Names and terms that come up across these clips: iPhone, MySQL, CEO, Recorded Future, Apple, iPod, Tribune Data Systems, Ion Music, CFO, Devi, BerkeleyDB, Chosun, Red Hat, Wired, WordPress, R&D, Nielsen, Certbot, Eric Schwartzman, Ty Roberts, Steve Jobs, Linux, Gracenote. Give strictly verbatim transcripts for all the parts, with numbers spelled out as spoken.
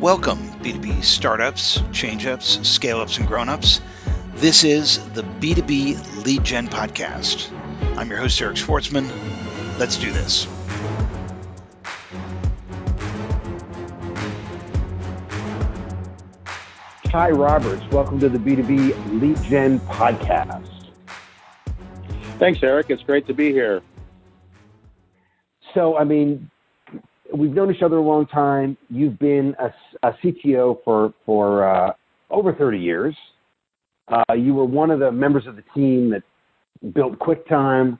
Welcome, B two B startups, change-ups, scale-ups, and grown-ups. This is the B two B Lead Gen Podcast. I'm your host, Eric Schwartzman. Let's do this. Ty Roberts, welcome to the B two B Lead Gen Podcast. Thanks, Eric. It's great to be here. So, I mean, we've known each other a long time. You've been a, a C T O for, for uh, over thirty years. Uh, you were one of the members of the team that built QuickTime.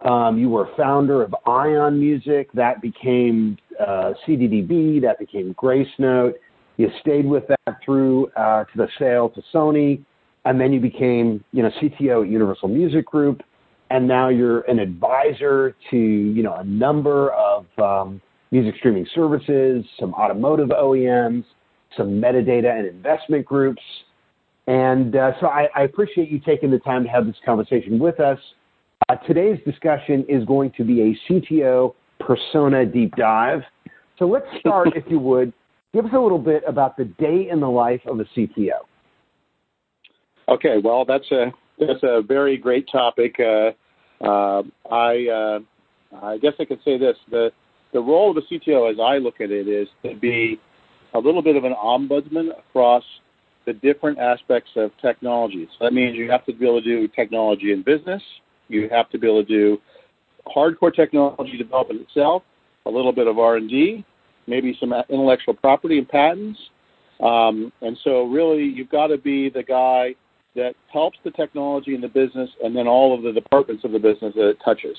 Um, you were a founder of Ion Music. That became uh, C D D B. That became Gracenote. You stayed with that through uh, to the sale to Sony. And then you became, you know, C T O at Universal Music Group. And now you're an advisor to, you know, a number of um, music streaming services, some automotive O E Ms, some metadata and investment groups. And uh, so I, I appreciate you taking the time to have this conversation with us. Uh, today's discussion is going to be a C T O persona deep dive. So let's start, if you would, give us a little bit about the day in the life of a C T O. Okay, well, that's a that's a very great topic. Uh, uh, I uh, I guess I could say this: the the role of the C T O, as I look at it, is to be a little bit of an ombudsman across the different aspects of technology. So that means you have to be able to do technology in business. You have to be able to do hardcore technology development itself, a little bit of R and D, maybe some intellectual property and patents. Um, and so really, you've got to be the guy that helps the technology and the business and then all of the departments of the business that it touches.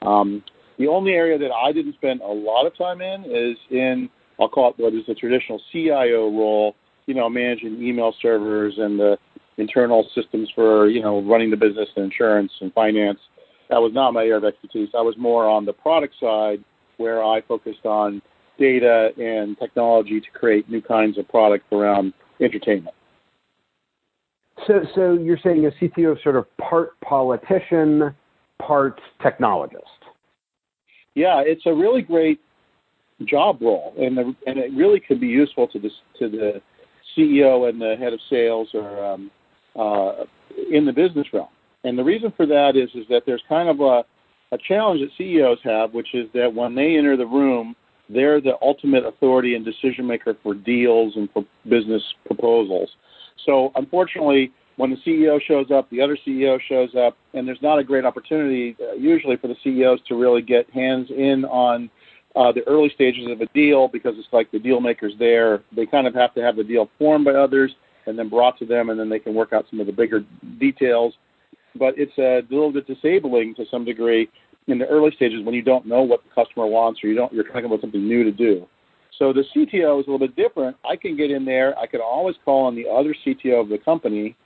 Um, the only area that I didn't spend a lot of time in is in, I'll call it what is the traditional C I O role, you know, managing email servers and the internal systems for, you know, running the business and insurance and finance. That was not my area of expertise. I was more on the product side where I focused on data and technology to create new kinds of products around entertainment. So so you're saying a C T O is sort of part politician, part technologist. Yeah, it's a really great job role, and the, and it really could be useful to the, to the C E O and the head of sales or um, uh, in the business realm. And the reason for that is, is that there's kind of a, a challenge that C E Os have, which is that when they enter the room, they're the ultimate authority and decision maker for deals and for business proposals. So unfortunately, when the C E O shows up, the other C E O shows up, and there's not a great opportunity uh, usually for the C E Os to really get hands in on uh, the early stages of a deal, because it's like the deal maker's there. They kind of have to have the deal formed by others and then brought to them, and then they can work out some of the bigger details. But it's a little bit disabling to some degree in the early stages when you don't know what the customer wants or you don't, you're talking about something new to do. So the C T O is a little bit different. I can get in there. I can always call on the other C T O of the company.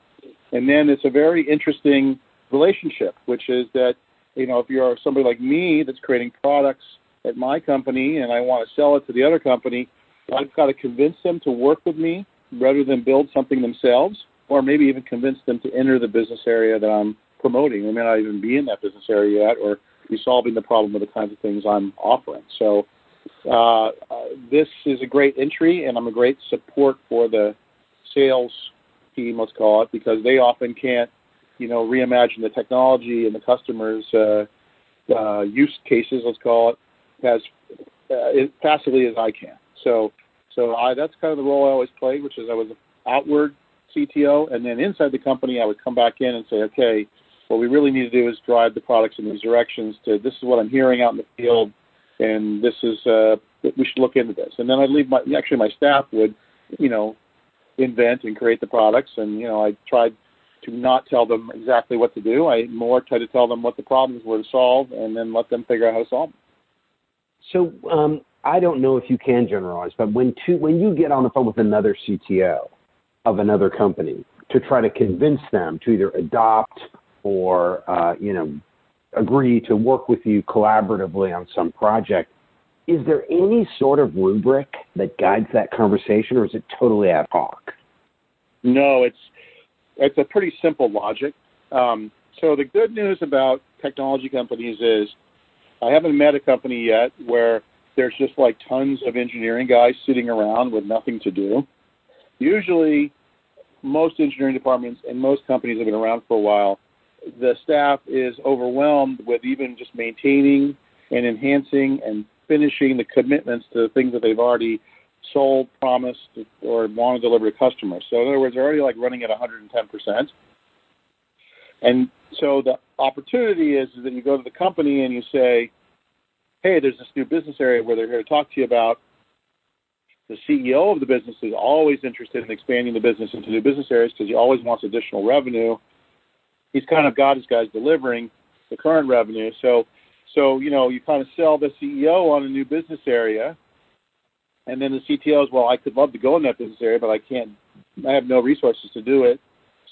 And then it's a very interesting relationship, which is that, you know, if you're somebody like me that's creating products at my company and I want to sell it to the other company, I've got to convince them to work with me rather than build something themselves, or maybe even convince them to enter the business area that I'm promoting. They may not even be in that business area yet, or be solving the problem with the kinds of things I'm offering. So uh, this is a great entry, and I'm a great support for the sales team, let's call it, because they often can't, you know, reimagine the technology and the customer's uh, uh, use cases, let's call it, as uh, passively as I can. So so I, that's kind of the role I always played, which is I was an outward C T O, and then inside the company I would come back in and say, okay, what we really need to do is drive the products in these directions to, this is what I'm hearing out in the field, and this is, uh, we should look into this. And then I'd leave my, actually my staff would, you know, invent and create the products. And, you know, I tried to not tell them exactly what to do. I more tried to tell them what the problems were to solve and then let them figure out how to solve them. So um, I don't know if you can generalize, but when two, when you get on the phone with another C T O of another company to try to convince them to either adopt or, uh, you know, agree to work with you collaboratively on some project, is there any sort of rubric that guides that conversation, or is it totally ad hoc? No, it's it's a pretty simple logic. Um, so the good news about technology companies is I haven't met a company yet where there's just like tons of engineering guys sitting around with nothing to do. Usually, most engineering departments and most companies have been around for a while. The staff is overwhelmed with even just maintaining and enhancing and finishing the commitments to things that they've already sold, promised, or want to deliver to customers. So in other words, they're already like running at one hundred ten percent. And so the opportunity is, is that you go to the company and you say, hey, there's this new business area where they're here to talk to you about. The C E O of the business is always interested in expanding the business into new business areas because he always wants additional revenue. He's kind of got his guys delivering the current revenue. So, so you know, you kind of sell the C E O on a new business area, and then the C T O is, well, I could love to go in that business area, but I can't. I have no resources to do it.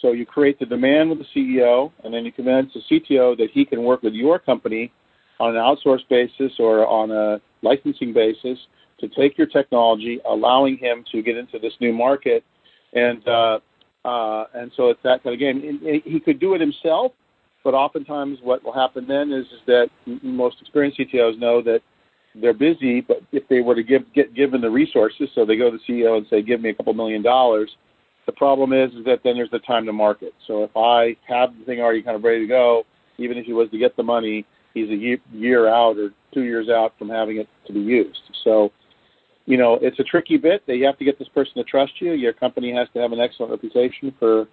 So you create the demand with the C E O, and then you convince the C T O that he can work with your company on an outsource basis or on a licensing basis to take your technology, allowing him to get into this new market. And uh, uh, and so it's that kind of game. And he could do it himself, but oftentimes what will happen then is, is that most experienced C T Os know that they're busy, but if they were to give, get given the resources, so they go to the C E O and say, give me a couple million dollars, the problem is, is that then there's the time to market. So if I have the thing already kind of ready to go, even if he was to get the money, he's a year, year out or two years out from having it to be used. So, you know, it's a tricky bit that you have to get this person to trust you. Your company has to have an excellent reputation for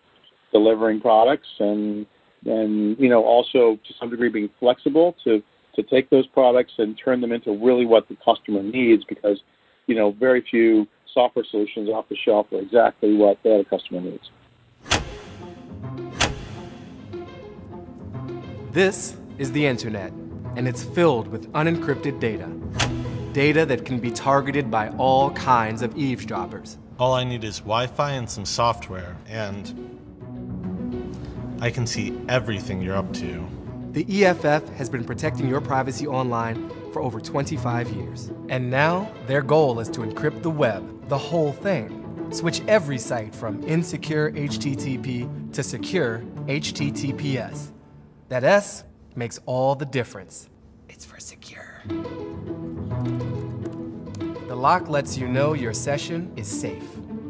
delivering products and, and you know, also to some degree being flexible to, to take those products and turn them into really what the customer needs because, you know, very few software solutions off the shelf are exactly what the customer needs. This is the internet, and it's filled with unencrypted data. Data that can be targeted by all kinds of eavesdroppers. All I need is Wi-Fi and some software, and I can see everything you're up to. The E F F has been protecting your privacy online for over twenty-five years. And now, their goal is to encrypt the web, the whole thing. Switch every site from insecure H T T P to secure H T T P S. That S makes all the difference. It's for secure. The lock lets you know your session is safe.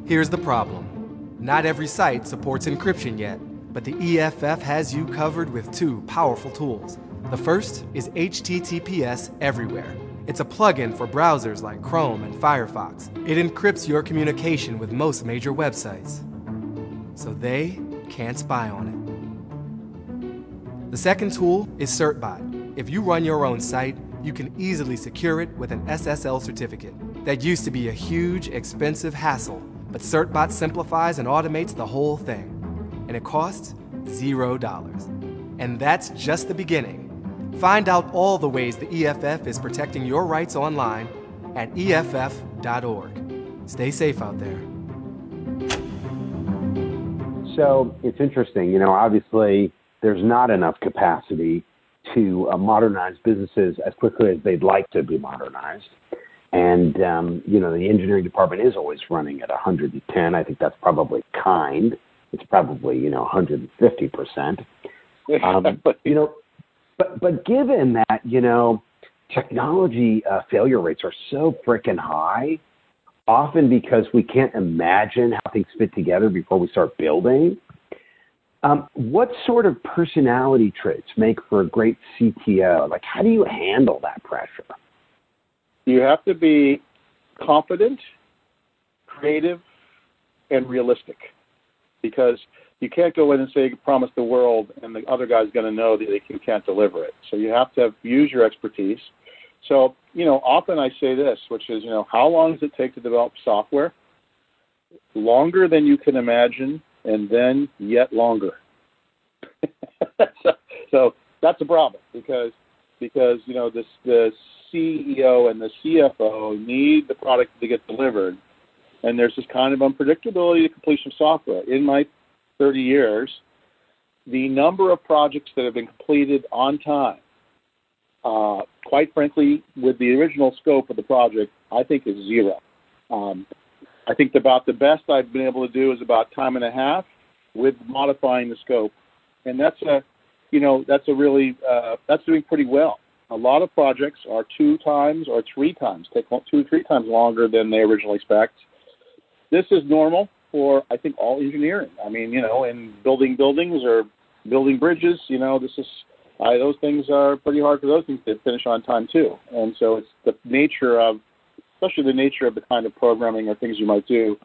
Here's the problem. Not every site supports encryption yet, but the E F F has you covered with two powerful tools. The first is H T T P S Everywhere. It's a plugin for browsers like Chrome and Firefox. It encrypts your communication with most major websites, so they can't spy on it. The second tool is Certbot. If you run your own site, you can easily secure it with an S S L certificate. That used to be a huge, expensive hassle, but Certbot simplifies and automates the whole thing. And it costs zero dollars. And that's just the beginning. Find out all the ways the E F F is protecting your rights online at E F F dot org. Stay safe out there. So it's interesting, you know, obviously, there's not enough capacity to uh, modernize businesses as quickly as they'd like to be modernized. And, um, you know, the engineering department is always running at one hundred ten. I think that's probably kind. It's probably, you know, one hundred fifty percent. Um, but, you know, but, but given that, you know, technology uh, failure rates are so frickin' high, often because we can't imagine how things fit together before we start building. Um, what sort of personality traits make for a great C T O? Like, how do you handle that pressure? You have to be confident, creative, and realistic. Because you can't go in and say, promise the world, and the other guy's going to know that they can't deliver it. So you have to use your expertise. So, you know, often I say this, which is, you know, how long does it take to develop software? Longer than you can imagine. And then yet longer. so, so that's a problem because because you know this the C E O and the C F O need the product to get delivered, and there's this kind of unpredictability to completion of software. In my thirty years, the number of projects that have been completed on time, uh, quite frankly, with the original scope of the project, I think is zero. Um, I think about the best I've been able to do is about time and a half with modifying the scope. And that's a, you know, that's a really, uh, that's doing pretty well. a lot of projects are two times or three times, take two or three times longer than they originally expect. This is normal for, I think, all engineering. I mean, you know, in building buildings or building bridges, you know, this is, I, those things are pretty hard for those things to finish on time too. And so it's the nature of, especially the nature of the kind of programming or things you might do.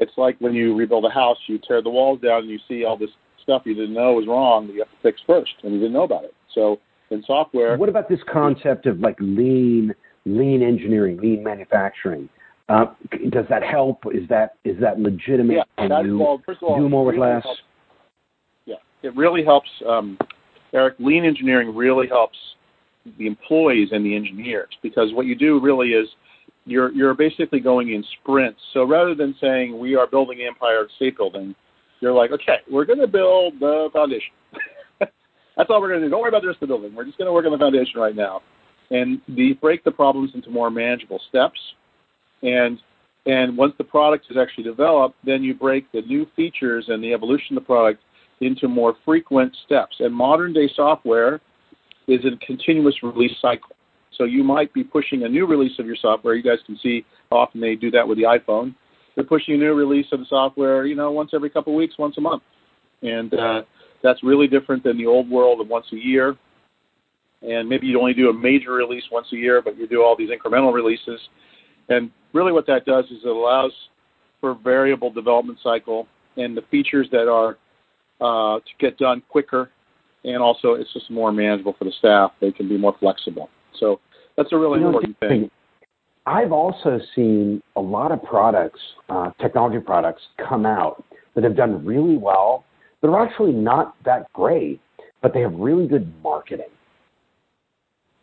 It's like when you rebuild a house, you tear the walls down and you see all this stuff you didn't know was wrong that you have to fix first, and you didn't know about it. So in software... What about this concept of like lean, lean engineering, lean manufacturing? Uh, does that help? Is that is that legitimate? Yeah, Can that's you well, first of all, do more with really less? Helps. Yeah, it really helps. Um, Eric, lean engineering really helps the employees and the engineers, because what you do really is you're you're basically going in sprints. So rather than saying we are building Empire State Building, you're like, okay, we're going to build the foundation. That's all we're going to do. Don't worry about the rest of the building. We're just going to work on the foundation right now. And they break the problems into more manageable steps. And and once the product is actually developed, then you break the new features and the evolution of the product into more frequent steps. And modern-day software is a continuous release cycle. So you might be pushing a new release of your software. You guys can see how often they do that with the iPhone. They're pushing a new release of the software, you know, once every couple of weeks, once a month. And uh, that's really different than the old world of once a year. And maybe you only do a major release once a year, but you do all these incremental releases. And really what that does is it allows for variable development cycle and the features that are uh, to get done quicker, and also it's just more manageable for the staff. They can be more flexible. So that's a really you know, important thing. I've also seen a lot of products, uh, technology products, come out that have done really well. They're actually not that great, but they have really good marketing.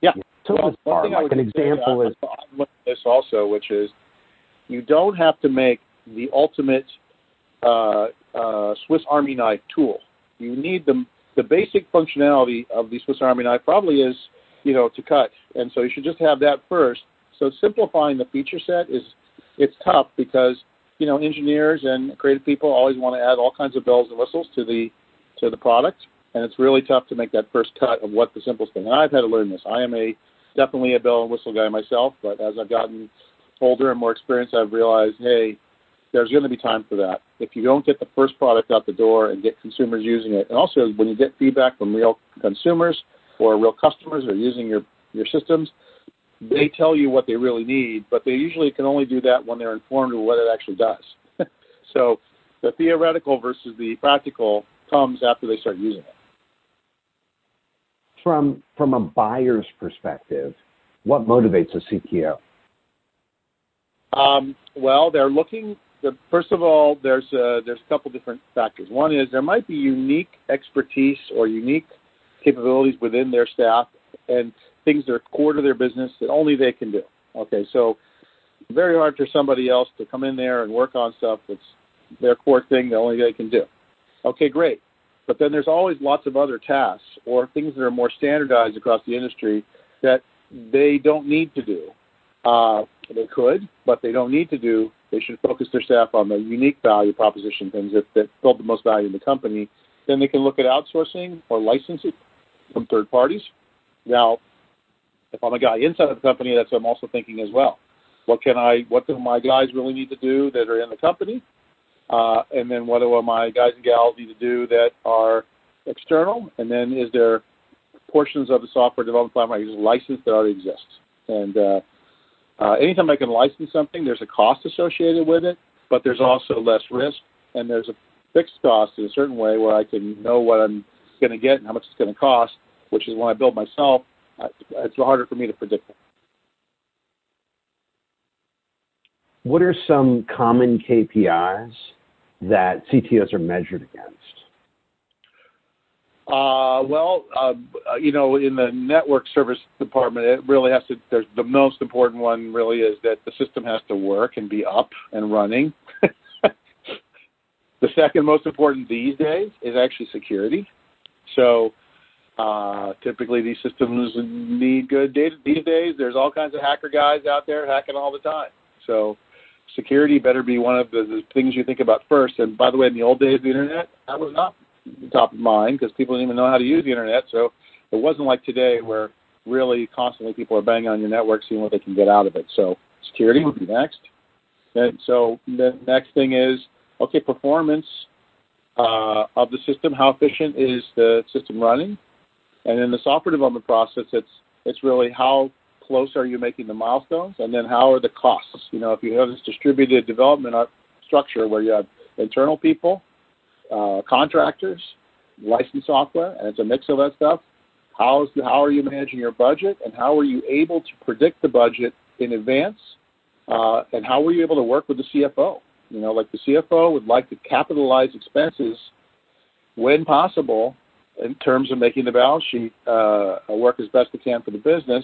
Yeah. So well, far, like an example is this also, which is you don't have to make the ultimate uh, uh, Swiss Army knife tool. You need the the basic functionality of the Swiss Army knife probably is, you know, to cut, and so you should just have that first. So simplifying the feature set is it's tough because you know engineers and creative people always want to add all kinds of bells and whistles to the to the product, and it's really tough to make that first cut of what the simplest thing. And I've had to learn this. I am a definitely a bell and whistle guy myself, but as I've gotten older and more experienced, I've realized, hey, there's going to be time for that. If you don't get the first product out the door and get consumers using it, and also when you get feedback from real consumers or real customers who are using your, your systems, they tell you what they really need, but they usually can only do that when they're informed of what it actually does. So the theoretical versus the practical comes after they start using it. From from a buyer's perspective, what motivates a C T O? Um, well, they're looking. First of all, there's a, there's a couple different factors. One is there might be unique expertise or unique capabilities within their staff and things that are core to their business that only they can do. Okay, so very hard for somebody else to come in there and work on stuff that's their core thing that only they can do. Okay, great. But then there's always lots of other tasks or things that are more standardized across the industry that they don't need to do. Uh, they could, but they don't need to do. They should focus their staff on the unique value proposition things that, that build the most value in the company. Then they can look at outsourcing or licensing from third parties. Now, if I'm a guy inside of the company, that's what I'm also thinking as well. What can I? What do my guys really need to do that are in the company? Uh, and then what do my guys and gals need to do that are external? And then is there portions of the software development platform I just license that already exist? And uh, uh, anytime I can license something, there's a cost associated with it, but there's also less risk, and there's a fixed cost in a certain way where I can know what I'm going to get and how much it's going to cost, which is when I build myself, it's harder for me to predict it. What are some common K P Is that C T Os are measured against? Uh, well, uh, you know, in the network service department, it really has to, there's the most important one really is that the system has to work and be up and running. The second most important these days is actually security. So uh, typically these systems need good data. These days, there's all kinds of hacker guys out there hacking all the time. So security better be one of the, the things you think about first. And by the way, in the old days of the internet, that was not top of mind because people didn't even know how to use the internet. So it wasn't like today where really constantly people are banging on your network, seeing what they can get out of it. So security would be next. And so the next thing is, okay, performance uh, of the system. How efficient is the system running? And in the software development process, it's it's really how close are you making the milestones, and then how are the costs? You know, if you have this distributed development structure where you have internal people, uh, contractors, licensed software, and it's a mix of that stuff, how is the, how are you managing your budget, and how are you able to predict the budget in advance, uh, and how were you able to work with the C F O? You know, like the C F O would like to capitalize expenses when possible in terms of making the balance sheet uh, work as best it can for the business.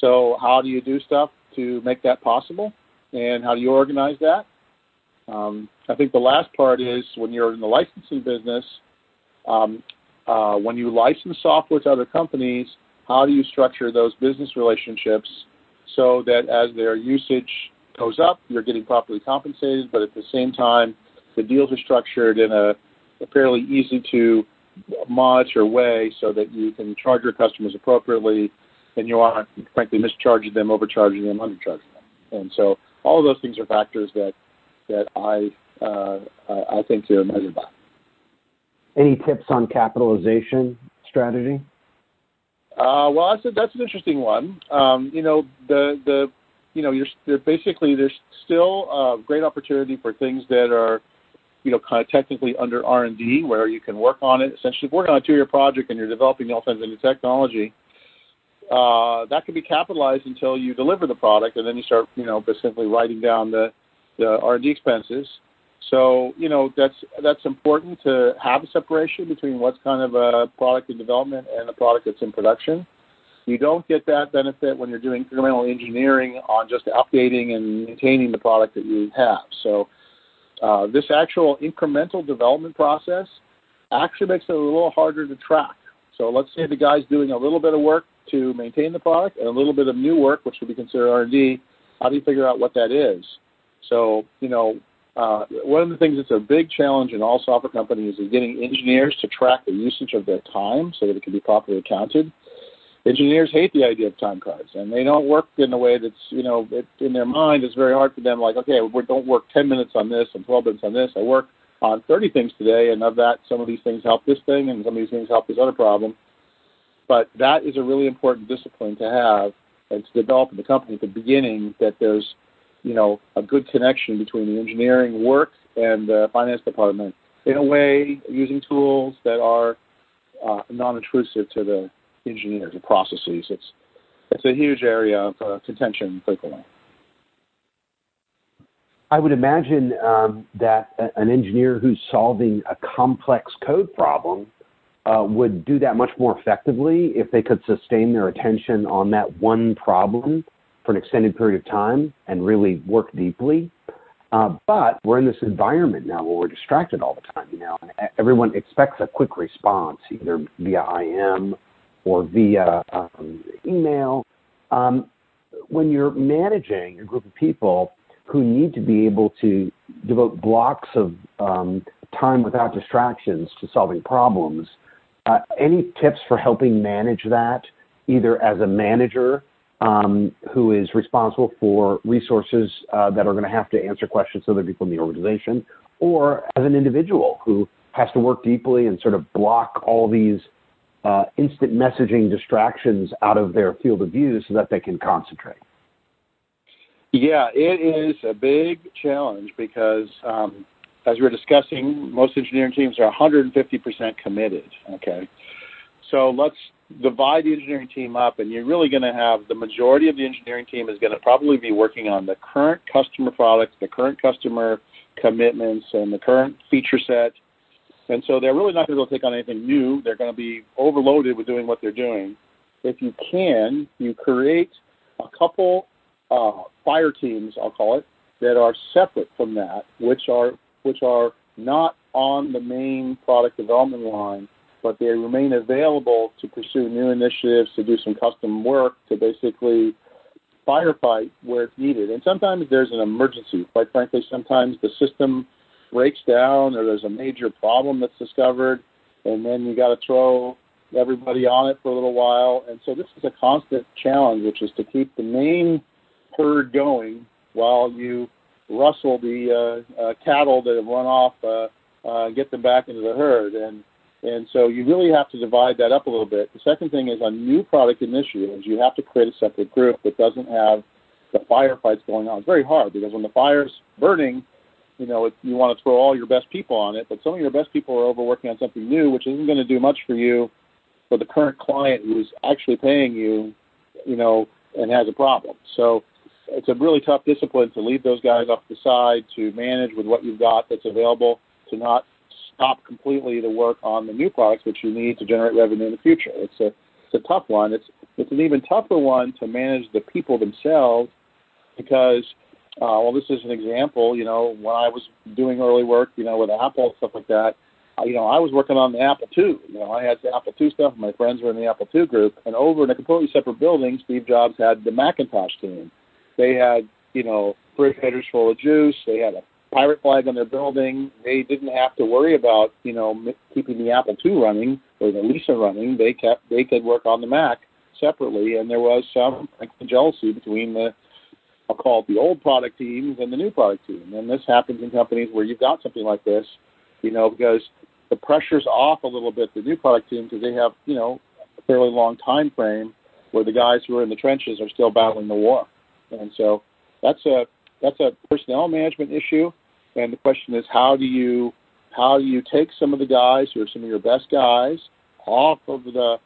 So how do you do stuff to make that possible, and how do you organize that? Um, I think the last part is when you're in the licensing business, um, uh, when you license software to other companies, how do you structure those business relationships so that as their usage goes up, you're getting properly compensated, but at the same time, the deals are structured in a, a fairly easy-to-monitor way so that you can charge your customers appropriately and you aren't, frankly, mischarging them, overcharging them, undercharging them. And so all of those things are factors that that I uh, I think they're measured by. Any tips on capitalization strategy? Uh, well, that's, a, that's an interesting one. Um, you know, the the you know, you're basically there's still a great opportunity for things that are, you know, kind of technically under R and D, where you can work on it. Essentially, if you're working on a two-year project and you're developing all kinds of new technology, uh, that can be capitalized until you deliver the product, and then you start, you know, just simply writing down the the R and D expenses. So, you know, that's that's important to have a separation between what's kind of a product in development and the product that's in production. You don't get that benefit when you're doing incremental engineering on just updating and maintaining the product that you have. So uh, this actual incremental development process actually makes it a little harder to track. So let's say the guy's doing a little bit of work to maintain the product and a little bit of new work, which would be considered R and D. How do you figure out what that is? So, you know, uh, one of the things that's a big challenge in all software companies is getting engineers to track the usage of their time so that it can be properly accounted. Engineers hate the idea of time cards, and they don't work in a way that's, you know, it, in their mind it's very hard for them, like, okay, we don't work ten minutes on this and twelve minutes on this. I work on thirty things today, and of that, some of these things help this thing, and some of these things help this other problem. But that is a really important discipline to have and to develop in the company at the beginning, that there's, you know, a good connection between the engineering work and the finance department in a way using tools that are uh, non-intrusive to the engineers and processes. It's it's a huge area of uh, contention frequently. I would imagine um, that a, an engineer who's solving a complex code problem uh, would do that much more effectively if they could sustain their attention on that one problem for an extended period of time and really work deeply. Uh, but we're in this environment now where we're distracted all the time, you know, and everyone expects a quick response, either via I M or via um, email. Um, when you're managing a group of people who need to be able to devote blocks of um, time without distractions to solving problems, uh, any tips for helping manage that, either as a manager Um, who is responsible for resources uh, that are going to have to answer questions to other people in the organization, or as an individual who has to work deeply and sort of block all these uh, instant messaging distractions out of their field of view so that they can concentrate? Yeah, it is a big challenge because, um, as we were discussing, most engineering teams are one hundred fifty percent committed, okay? So let's divide the engineering team up, and you're really going to have the majority of the engineering team is going to probably be working on the current customer products, the current customer commitments, and the current feature set. And so they're really not going to go take on anything new. They're going to be overloaded with doing what they're doing. If you can, you create a couple uh, fire teams, I'll call it, that are separate from that, which are which are not on the main product development line, but they remain available to pursue new initiatives, to do some custom work, to basically firefight where it's needed. And sometimes there's an emergency. Quite frankly, sometimes the system breaks down or there's a major problem that's discovered, and then you got to throw everybody on it for a little while. And so this is a constant challenge, which is to keep the main herd going while you rustle the uh, uh, cattle that have run off, uh, uh, get them back into the herd. And and so you really have to divide that up a little bit. The second thing is on new product initiatives, you have to create a separate group that doesn't have the firefights going on. It's very hard because when the fire's burning, you know, it, you want to throw all your best people on it, but some of your best people are over working on something new, which isn't going to do much for you for the current client who is actually paying you, you know, and has a problem. So it's a really tough discipline to leave those guys off the side, to manage with what you've got that's available, to not stop completely the work on the new products, which you need to generate revenue in the future. It's a, it's a tough one. It's, it's an even tougher one to manage the people themselves because, Uh, well, this is an example, you know, when I was doing early work, you know, with Apple and stuff like that, I, you know, I was working on the Apple two. You know, I had the Apple two stuff, and my friends were in the Apple two group. And over in a completely separate building, Steve Jobs had the Macintosh team. They had, you know, refrigerators full of juice. They had a pirate flag on their building. They didn't have to worry about, you know, keeping the Apple two running or the Lisa running. They kept, they could work on the Mac separately, and there was some like, jealousy between the, I'll call it the old product teams and the new product team. And this happens in companies where you've got something like this, you know, because the pressure's off a little bit, the new product team, because they have, you know, a fairly long time frame where the guys who are in the trenches are still battling the war. And so that's a that's a personnel management issue. And the question is, how do you how do you take some of the guys who are some of your best guys off of the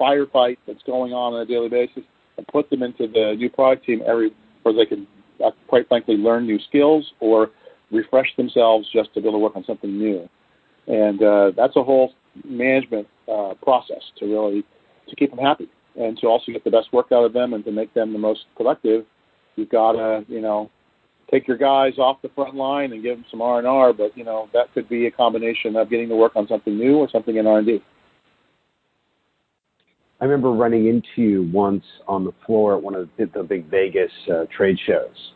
firefight that's going on on a daily basis and put them into the new product team every or they can, quite frankly, learn new skills or refresh themselves just to be able to work on something new. And uh, that's a whole management uh, process to really to keep them happy and to also get the best work out of them and to make them the most productive. You've got to, you know, take your guys off the front line and give them some R and R, but, you know, that could be a combination of getting to work on something new or something in R and D. I remember running into you once on the floor at one of the, the big Vegas uh, trade shows.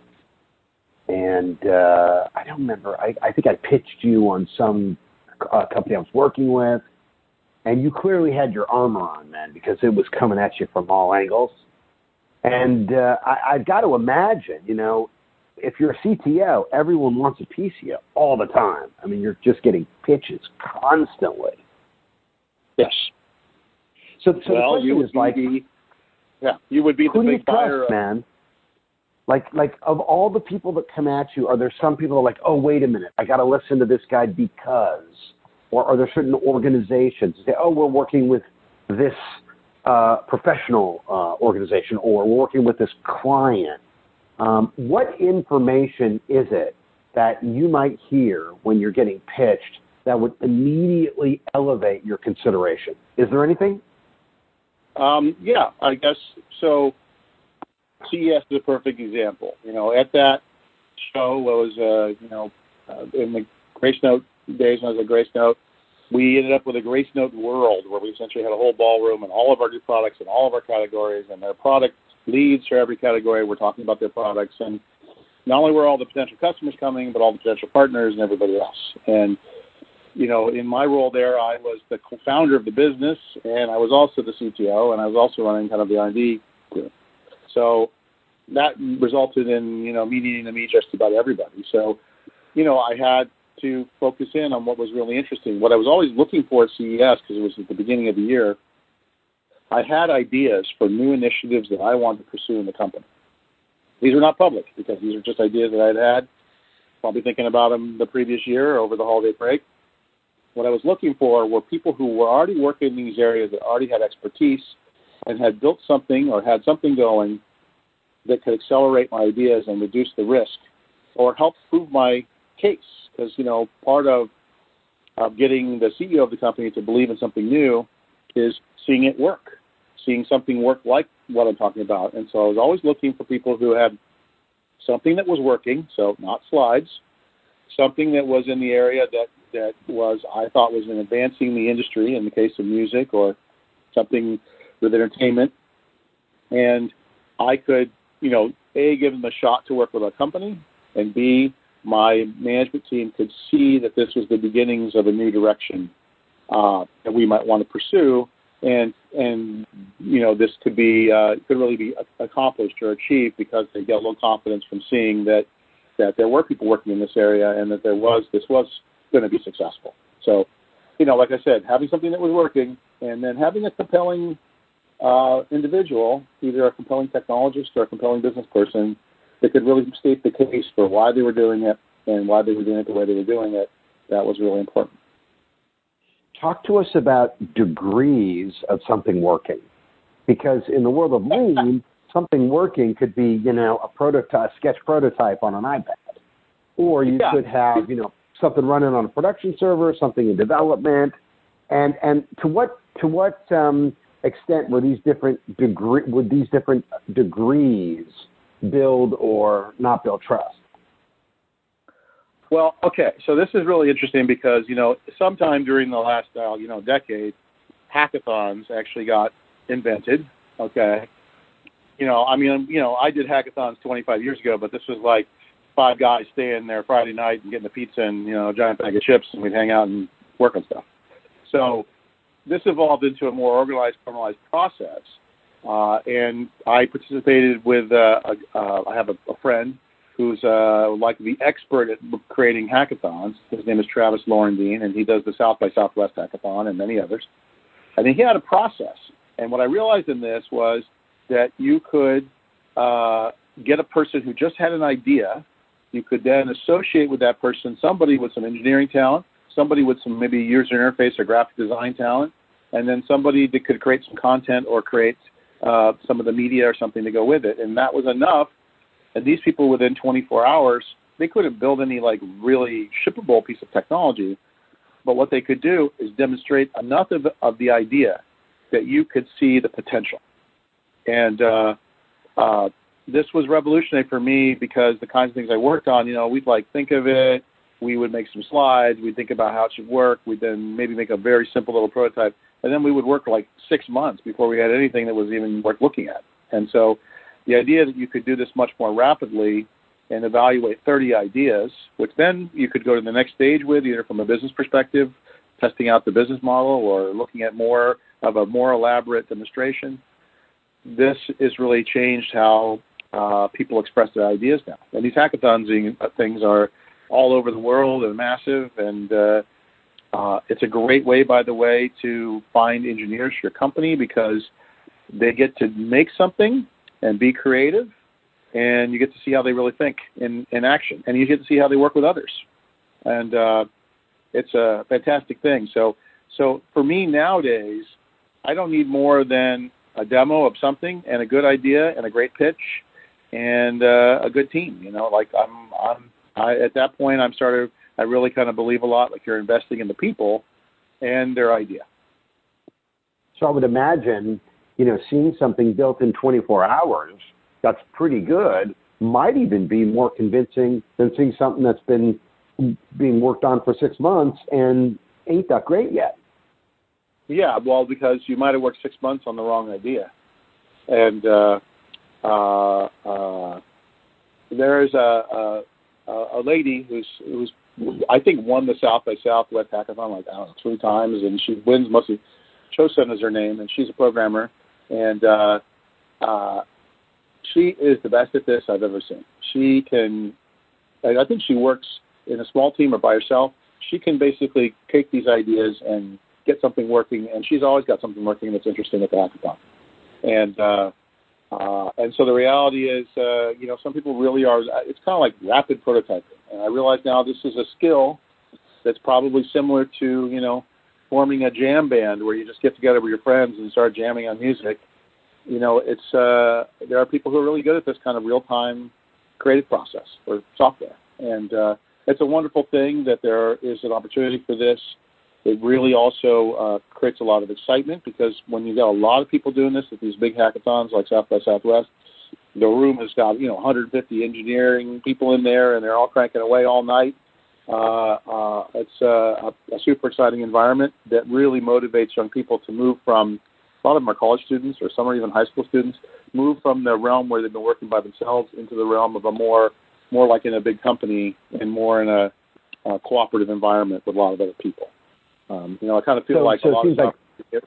And uh, I don't remember. I, I think I pitched you on some uh, company I was working with. And you clearly had your armor on, man, because it was coming at you from all angles. And uh, I, I've got to imagine, you know, if you're a C T O, everyone wants a piece of you all the time. I mean, you're just getting pitches constantly. Yes. So, so well, the question you is, like, the, yeah, you would be who the big you trust, buyer of, man? Like, like of all the people that come at you, are there some people that are like, oh, wait a minute, I got to listen to this guy because, or are there certain organizations that say, oh, we're working with this uh, professional uh, organization, or we're working with this client? Um, what information is it that you might hear when you're getting pitched that would immediately elevate your consideration? Is there anything? Um, yeah, I guess so. C E S is a perfect example. You know, at that show was, uh, you know, uh, in the Gracenote days when I was at Gracenote, we ended up with a Gracenote world where we essentially had a whole ballroom and all of our new products and all of our categories and their product leads for every category. We're talking about their products, and not only were all the potential customers coming, but all the potential partners and everybody else. And you know, in my role there, I was the co-founder of the business, and I was also the C T O, and I was also running kind of the R and D group. So that resulted in, you know, me needing to meet just about everybody. So, you know, I had to focus in on what was really interesting. What I was always looking for at C E S, because it was at the beginning of the year, I had ideas for new initiatives that I wanted to pursue in the company. These are not public, because these are just ideas that I had had, probably thinking about them the previous year over the holiday break. What I was looking for were people who were already working in these areas that already had expertise and had built something or had something going that could accelerate my ideas and reduce the risk or help prove my case. Because, you know, part of, of getting the C E O of the company to believe in something new is seeing it work, seeing something work like what I'm talking about. And so I was always looking for people who had something that was working, so not slides, something that was in the area that that was, I thought, was in advancing the industry in the case of music or something with entertainment. And I could, you know, A, give them a shot to work with a company, and B, my management team could see that this was the beginnings of a new direction uh, that we might want to pursue And, and you know, this could be uh, could really be accomplished or achieved because they get low confidence from seeing that, that there were people working in this area and that there was this was going to be successful. So, you know, like I said, having something that was working and then having a compelling uh, individual, either a compelling technologist or a compelling business person, that could really state the case for why they were doing it and why they were doing it the way they were doing it, that was really important. Talk to us about degrees of something working, because in the world of Lean, something working could be, you know, a prototype, sketch prototype on an iPad, or you yeah. could have, you know, something running on a production server, something in development, and and to what to what um, extent were these different degree would these different degrees build or not build trust? Well, okay, so this is really interesting because, you know, sometime during the last, uh, you know, decade, hackathons actually got invented, okay? You know, I mean, you know, I did hackathons twenty-five years ago, but this was like five guys staying there Friday night and getting a pizza and, you know, a giant bag of chips, and we'd hang out and work on stuff. So this evolved into a more organized, formalized process, uh, and I participated with, uh, a, uh, I have a, a friend who's uh, like the expert at creating hackathons. His name is Travis Laurendine, and he does the South by Southwest hackathon and many others. I think he had a process. And what I realized in this was that you could uh, get a person who just had an idea. You could then associate with that person somebody with some engineering talent, somebody with some maybe user interface or graphic design talent, and then somebody that could create some content or create uh, some of the media or something to go with it. And that was enough. And these people, within twenty-four hours, they couldn't build any, like, really shippable piece of technology. But what they could do is demonstrate enough of, of the idea that you could see the potential. And uh, uh, this was revolutionary for me because the kinds of things I worked on, you know, we'd, like, think of it. We would make some slides. We'd think about how it should work. We'd then maybe make a very simple little prototype. And then we would work, like, six months before we had anything that was even worth looking at. And so the idea that you could do this much more rapidly and evaluate thirty ideas, which then you could go to the next stage with, either from a business perspective, testing out the business model or looking at more of a more elaborate demonstration. This has really changed how uh, people express their ideas now. And these hackathons things are all over the world and massive. And uh, uh, it's a great way, by the way, to find engineers for your company because they get to make something and be creative, and you get to see how they really think in, in action, and you get to see how they work with others. And uh, it's a fantastic thing. So so for me nowadays, I don't need more than a demo of something and a good idea and a great pitch and uh, a good team. You know, like I'm, I'm I, at that point, I'm sort of, I really kind of believe a lot, like you're investing in the people and their idea. So I would imagine, you know, seeing something built in twenty-four hours, that's pretty good, might even be more convincing than seeing something that's been being worked on for six months and ain't that great yet. Yeah, well, because you might have worked six months on the wrong idea. And uh, uh, uh, there is a, a, a lady who's, who's, I think, won the South by Southwest hackathon, like, I don't know, three times, and she wins mostly. Chosun is her name, and she's a programmer. And uh, uh, she is the best at this I've ever seen. She can, I think she works in a small team or by herself. She can basically take these ideas and get something working, and she's always got something working that's interesting at the hackathon. And uh, uh, and so the reality is, uh, you know, some people really are, it's kind of like rapid prototyping. And I realize now this is a skill that's probably similar to, you know, forming a jam band where you just get together with your friends and start jamming on music. You know, it's uh, there are people who are really good at this kind of real-time creative process or software. And uh, it's a wonderful thing that there is an opportunity for this. It really also uh, creates a lot of excitement because when you've got a lot of people doing this at these big hackathons like South by Southwest, the room has got, you know, one hundred fifty engineering people in there, and they're all cranking away all night. Uh, uh, it's uh, a, a super exciting environment that really motivates young people to move from, a lot of them are college students or some are even high school students, move from the realm where they've been working by themselves into the realm of a more, more like in a big company and more in a, a cooperative environment with a lot of other people. Um, you know, I kind of feel so, like so a lot of stuff. Like,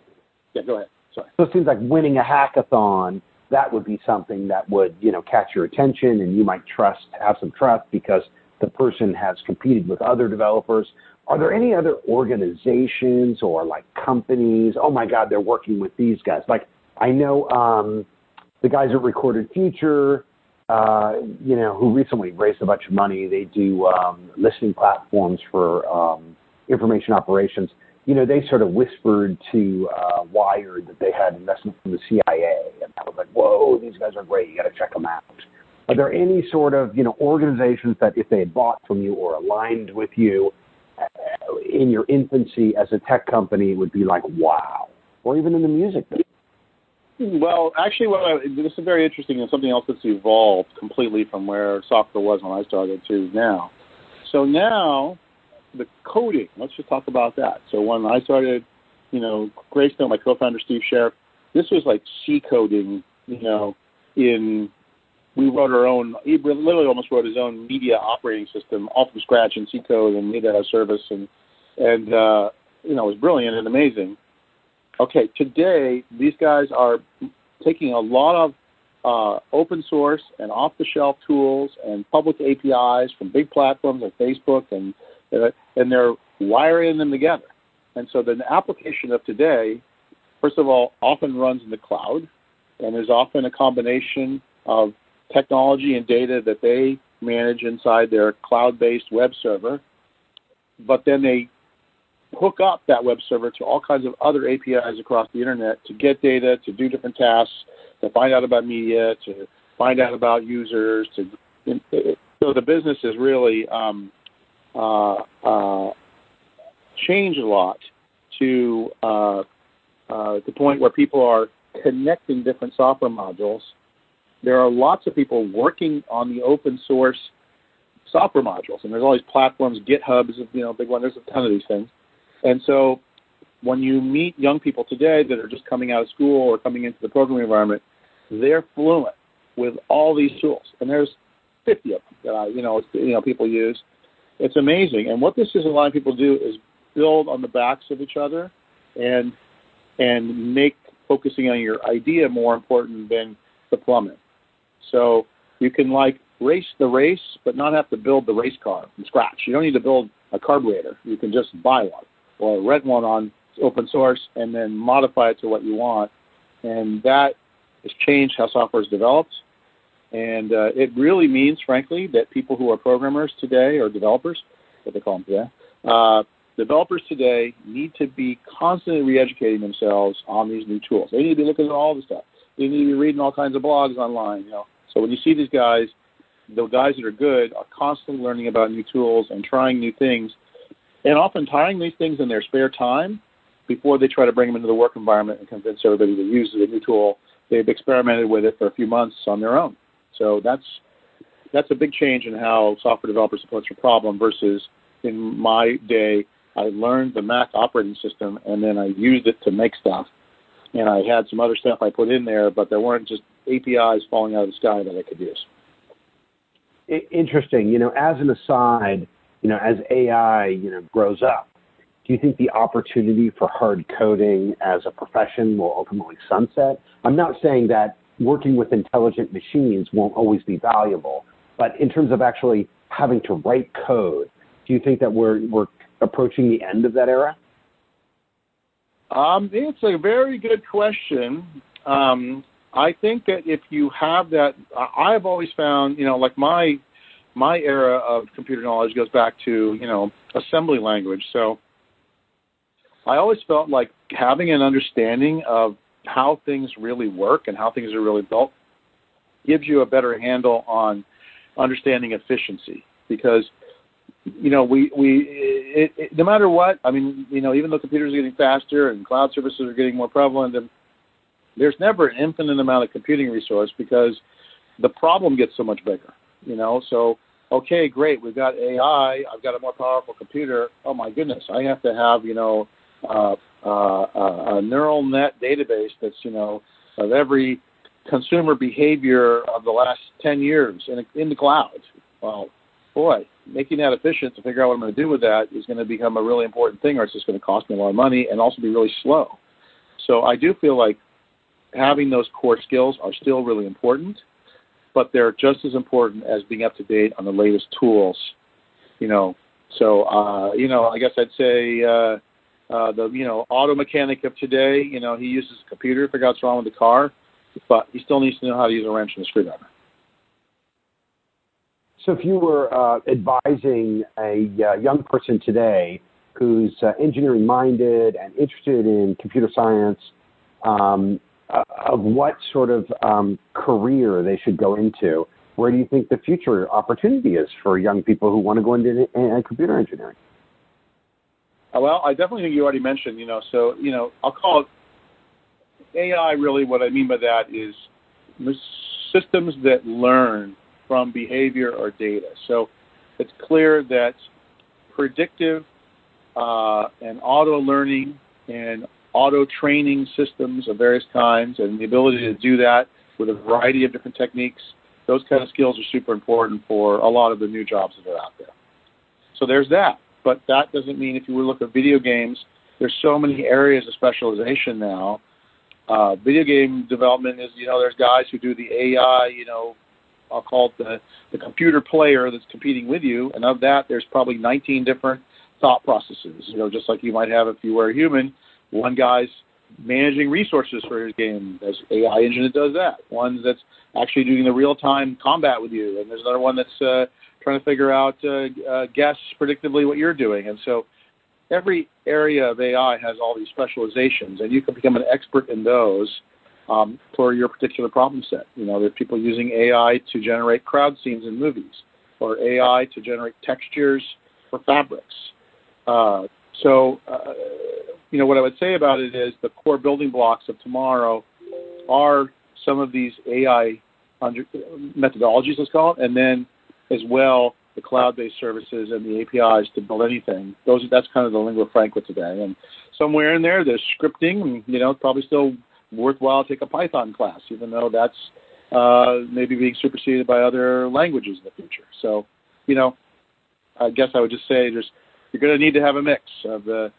Yeah, go ahead. Sorry. So it seems like winning a hackathon, that would be something that would, you know, catch your attention, and you might trust, have some trust because the person has competed with other developers. Are there any other organizations or like companies? Oh my God, they're working with these guys. Like I know um, the guys at Recorded Future, uh, you know, who recently raised a bunch of money. They do um, listening platforms for um, information operations. You know, they sort of whispered to uh, Wired that they had investment from the C I A, and I was like, whoa, these guys are great. You got to check them out. Are there any sort of, you know, organizations that if they had bought from you or aligned with you in your infancy as a tech company, it would be like, wow, or even in the music business? Well, actually, what I, this is very interesting and something else that's evolved completely from where software was when I started to now. So now, the coding, let's just talk about that. So when I started, you know, Gracenote, my co-founder, Steve Sheriff, this was like C coding, you know, in, we wrote our own, he literally almost wrote his own media operating system all from scratch in C code and made that a service. And, and uh, you know, it was brilliant and amazing. Okay, today, these guys are taking a lot of uh, open source and off-the-shelf tools and public A P Is from big platforms like Facebook and and they're wiring them together. And so the application of today, first of all, often runs in the cloud, and there's often a combination of technology and data that they manage inside their cloud-based web server, but then they hook up that web server to all kinds of other A P Is across the internet to get data, to do different tasks, to find out about media, to find out about users. To So the business is really... Um, Uh, uh, change a lot to uh, uh, the point where people are connecting different software modules. There are lots of people working on the open source software modules, and there's all these platforms, GitHub is, you know, big one. There's a ton of these things. And so when you meet young people today that are just coming out of school or coming into the programming environment, they're fluent with all these tools, and there's fifty of them that I, you know, you know, people use. It's amazing. And what this is allowing people to do is build on the backs of each other and and make focusing on your idea more important than the plumbing. So you can, like, race the race, but not have to build the race car from scratch. You don't need to build a carburetor. You can just buy one or rent one on open source and then modify it to what you want. And that has changed how software is developed. And uh, it really means, frankly, that people who are programmers today, or developers, what they call them today, uh, developers today need to be constantly re-educating themselves on these new tools. They need to be looking at all this stuff. They need to be reading all kinds of blogs online. You know, so when you see these guys, the guys that are good are constantly learning about new tools and trying new things, and often trying these things in their spare time before they try to bring them into the work environment and convince everybody to use the new tool. They've experimented with it for a few months on their own. So that's that's a big change in how software developers approach a problem versus in my day, I learned the Mac operating system and then I used it to make stuff. And I had some other stuff I put in there, but there weren't just A P Is falling out of the sky that I could use. Interesting. You know, as an aside, you know, as A I, you know, grows up, do you think the opportunity for hard coding as a profession will ultimately sunset? I'm not saying that working with intelligent machines won't always be valuable, but in terms of actually having to write code, do you think that we're we're approaching the end of that era? Um, it's a very good question. Um, I think that if you have that, I've always found, you know, like my my era of computer knowledge goes back to, you know, assembly language. So I always felt like having an understanding of how things really work and how things are really built gives you a better handle on understanding efficiency, because, you know, we, we it, it, no matter what, I mean, you know, even though computers are getting faster and cloud services are getting more prevalent, and there's never an infinite amount of computing resource because the problem gets so much bigger, you know? So, okay, great. We've got A I. I've got a more powerful computer. Oh my goodness. I have to have, you know, uh, Uh, a, a neural net database that's, you know, of every consumer behavior of the last ten years in, in the cloud. Well, boy, making that efficient to figure out what I'm going to do with that is going to become a really important thing, or it's just going to cost me a lot of money and also be really slow. So I do feel like having those core skills are still really important, but they're just as important as being up to date on the latest tools, you know. So, uh, you know, I guess I'd say uh, uh, the, you know, auto mechanic of today, you know, he uses a computer to figure out what's wrong with the car, but he still needs to know how to use a wrench and a screwdriver. So if you were uh, advising a uh, young person today who's uh, engineering-minded and interested in computer science, um, uh, of what sort of um, career they should go into, where do you think the future opportunity is for young people who want to go into uh, computer engineering? Well, I definitely think you already mentioned, you know, so, you know, I'll call it A I really. What I mean by that is systems that learn from behavior or data. So it's clear that predictive uh, and auto learning and auto training systems of various kinds and the ability to do that with a variety of different techniques, those kind of skills are super important for a lot of the new jobs that are out there. So there's that. But that doesn't mean if you look at video games, there's so many areas of specialization now. Uh, video game development is, you know, there's guys who do the A I, you know, I'll call it the, the computer player that's competing with you. And of that, there's probably nineteen different thought processes, you know, just like you might have if you were a human. One guy's managing resources for his game. There's an A I engine that does that. One that's actually doing the real-time combat with you. And there's another one that's uh, trying to figure out, uh, uh, guess predictively what you're doing. And so every area of A I has all these specializations, and you can become an expert in those. Um, for your particular problem set. You know, there's people using A I to generate crowd scenes in movies or A I to generate textures for fabrics. Uh, so, uh, you know, what I would say about it is the core building blocks of tomorrow are some of these A I under- methodologies, let's call it, and then as well the cloud-based services and the A P Is to build anything. Those, that's kind of the lingua franca today. And somewhere in there, there's scripting, you know, probably still worthwhile to take a Python class, even though that's uh, maybe being superseded by other languages in the future. So, you know, I guess I would just say there's, you're going to need to have a mix of the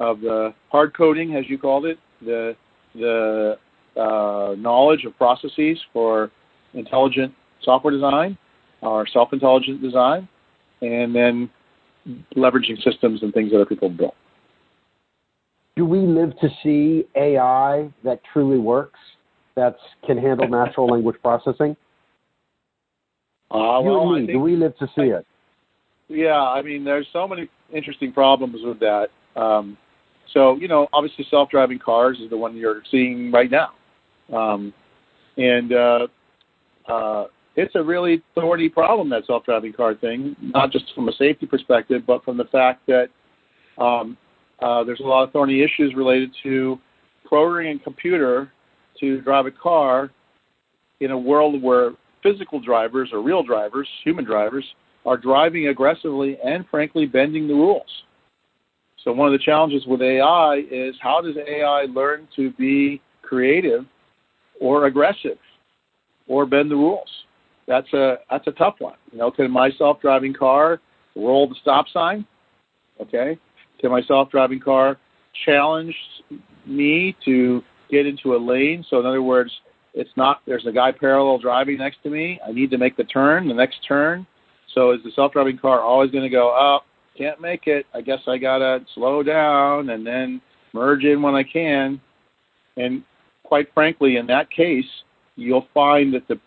of the hard coding, as you called it, the the uh, knowledge of processes for intelligent software design or self-intelligent design, and then leveraging systems and things that other people built. Do we live to see A I that truly works, that can handle natural language processing? Uh, well, you and me, do we live to see I, it? Yeah, I mean, there's so many interesting problems with that. Um, so, you know, obviously self-driving cars is the one you're seeing right now. Um, and uh, uh, it's a really thorny problem, that self-driving car thing, not just from a safety perspective, but from the fact that um, – Uh, there's a lot of thorny issues related to programming a computer to drive a car in a world where physical drivers or real drivers, human drivers, are driving aggressively and, frankly, bending the rules. So one of the challenges with A I is how does A I learn to be creative or aggressive or bend the rules? That's a that's a tough one. You know, can my self-driving car roll the stop sign? Okay. Can my self-driving car challenge me to get into a lane? So in other words, it's not, there's a guy parallel driving next to me. I need to make the turn, the next turn. So is the self-driving car always going to go, oh, can't make it. I guess I got to slow down and then merge in when I can. And quite frankly, in that case, you'll find that the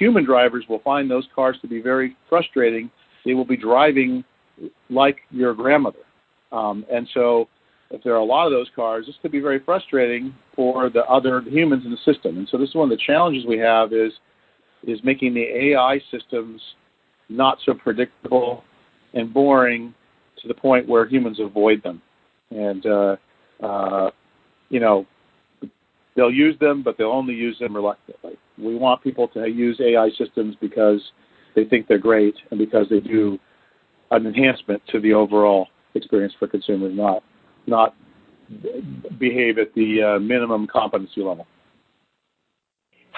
human drivers will find those cars to be very frustrating. They will be driving like your grandmother. Um, and so if there are a lot of those cars, this could be very frustrating for the other humans in the system. And so this is one of the challenges we have is is making the A I systems not so predictable and boring to the point where humans avoid them. And, uh, uh, you know, they'll use them, but they'll only use them reluctantly. We want people to use A I systems because they think they're great and because they do an enhancement to the overall experience for consumers, not not behave at the uh, minimum competency level.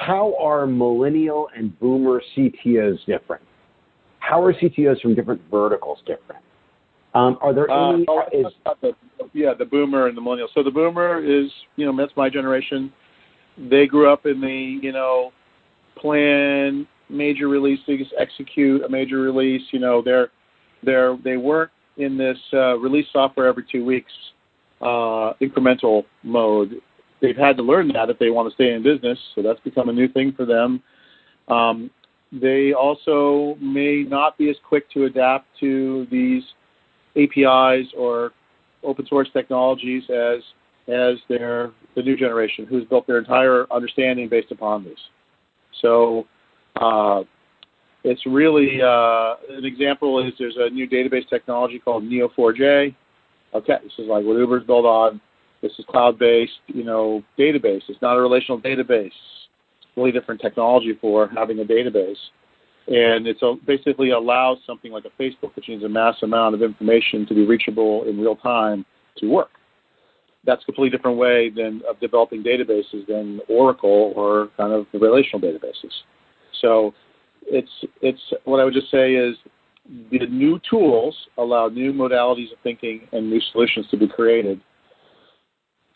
How are millennial and boomer C T Os different? How are C T Os from different verticals different? Um, are there uh, any? Oh, is, the, yeah, the boomer and the millennial. So the boomer is, you know, that's my generation. They grew up in the, you know, plan major releases, execute a major release. You know, they're they're they weren't in this uh, release software every two weeks uh, incremental mode. They've had to learn that if they want to stay in business. So that's become a new thing for them. Um, they also may not be as quick to adapt to these A P Is or open source technologies as as their the new generation, who's built their entire understanding based upon this. So uh, it's really uh, an example is there's a new database technology called Neo four J. Okay, this is like what Uber's built on. This is cloud-based, you know, database. It's not a relational database. It's really different technology for having a database. And it basically allows something like a Facebook, which needs a mass amount of information to be reachable in real time, to work. That's a completely different way than of developing databases than Oracle or kind of the relational databases. So it's it's what I would just say is the new tools allow new modalities of thinking and new solutions to be created.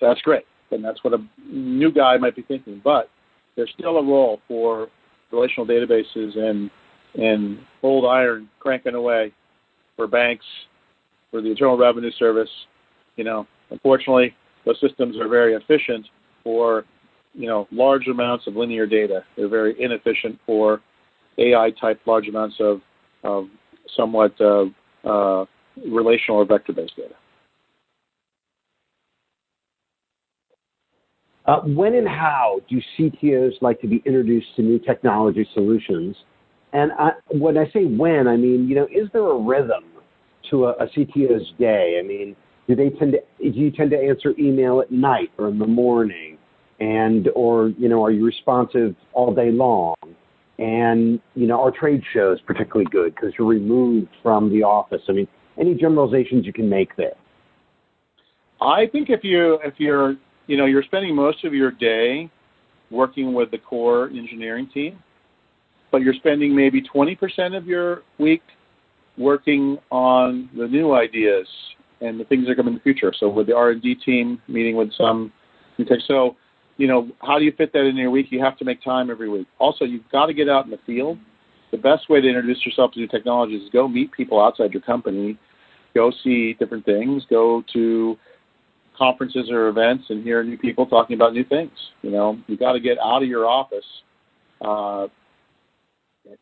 That's great, and that's what a new guy might be thinking. But there's still a role for relational databases and and old iron cranking away for banks, for the Internal Revenue Service. You know, unfortunately, those systems are very efficient for, you know, large amounts of linear data. They're very inefficient for A I-type large amounts of, of somewhat uh, uh, relational or vector-based data. Uh, when and how do C T Os like to be introduced to new technology solutions? And I, when I say when, I mean, you know, is there a rhythm to a, a C T O's day? I mean, do they tend to, do you tend to answer email at night or in the morning? And, or, you know, are you responsive all day long? And, you know, are trade shows particularly good because you're removed from the office? I mean, any generalizations you can make there? I think if you, if you're, you know, you're spending most of your day working with the core engineering team, but you're spending maybe twenty percent of your week working on the new ideas and the things that come in the future. So with the R and D team meeting with some new tech. So, you know, how do you fit that into your week? You have to make time every week. Also, you've got to get out in the field. The best way to introduce yourself to new technologies is go meet people outside your company, go see different things, go to conferences or events and hear new people talking about new things. You know, you got to get out of your office. Uh,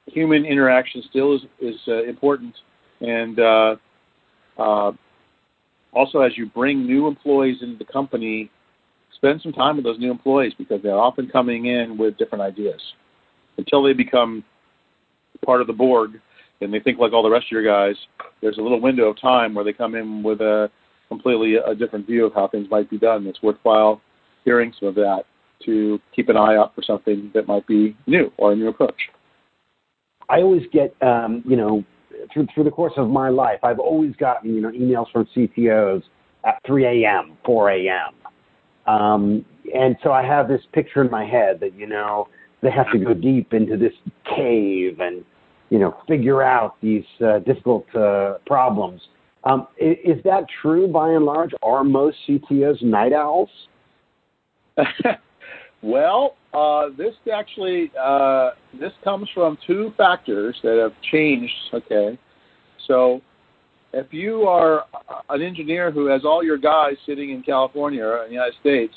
human interaction still is, is uh, important. And uh, uh, also, as you bring new employees into the company, spend some time with those new employees because they're often coming in with different ideas. Until they become part of the board and they think like all the rest of your guys, there's a little window of time where they come in with a completely a different view of how things might be done. It's worthwhile hearing some of that to keep an eye out for something that might be new or a new approach. I always get, um, you know, through, through the course of my life, I've always gotten, you know, emails from C T Os at three a.m., four a.m. Um, and so I have this picture in my head that, you know, they have to go deep into this cave and, you know, figure out these uh, difficult uh, problems. Um, is that true, by and large? Are most C T Os night owls? Well, uh, this actually uh, this comes from two factors that have changed. Okay, so if you are an engineer who has all your guys sitting in California or in the United States,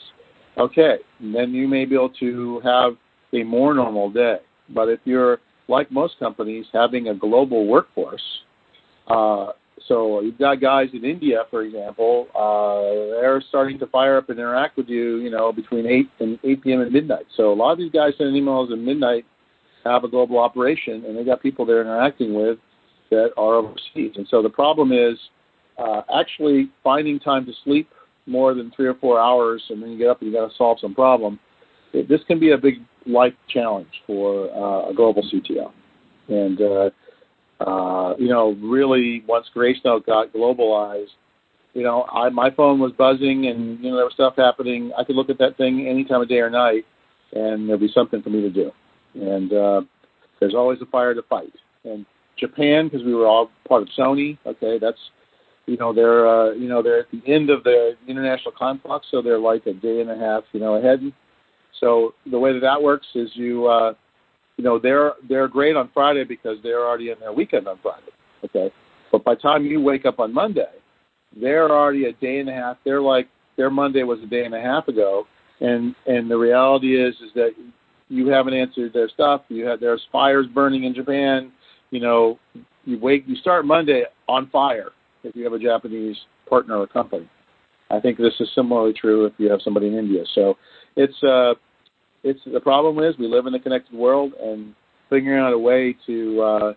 okay, then you may be able to have a more normal day. But if you're, like most companies, having a global workforce, uh so you've got guys in India, for example, uh, they're starting to fire up and interact with you, you know, between eight and eight p.m. and midnight. So a lot of these guys sending emails at midnight have a global operation, and they got people they're interacting with that are overseas. And so the problem is uh, actually finding time to sleep more than three or four hours, and then you get up and you got to solve some problem. It, this can be a big life challenge for uh, a global C T O. And uh, Uh, you know, really, once Gracenote got globalized, you know, I, my phone was buzzing and, you know, there was stuff happening. I could look at that thing any time of day or night, and there'd be something for me to do. And uh, there's always a fire to fight. And Japan, because we were all part of Sony, okay, that's you know, they're, uh, you know, they're at the end of their international time clock, so they're like a day and a half, you know, ahead. So the way that that works is you, uh, you know, they're they're great on Friday because they're already in their weekend on Friday, okay? But by the time you wake up on Monday, they're already a day and a half. They're like, their Monday was a day and a half ago, and and the reality is is that you haven't answered their stuff. You have, there's fires burning in Japan. You know, you wake, you start Monday on fire if you have a Japanese partner or company. I think this is similarly true if you have somebody in India. So it's uh, it's the problem is we live in a connected world, and figuring out a way to uh,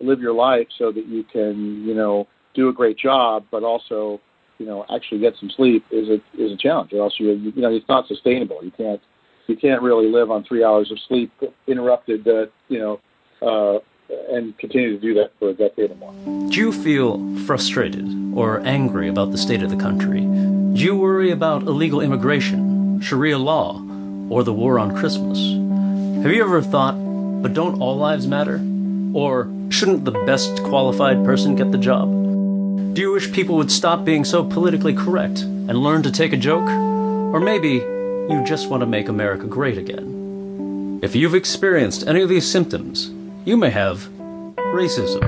live your life so that you can, you know, do a great job, but also, you know, actually get some sleep is a is a challenge. Or else you you know it's not sustainable. You can't you can't really live on three hours of sleep interrupted. Uh, you know. Uh, and continue to do that for a decade or more. Do you feel frustrated or angry about the state of the country? Do you worry about illegal immigration, Sharia law, or the war on Christmas? Have you ever thought, but don't all lives matter? Or shouldn't the best qualified person get the job? Do you wish people would stop being so politically correct and learn to take a joke? Or maybe you just want to make America great again. If you've experienced any of these symptoms, you may have racism.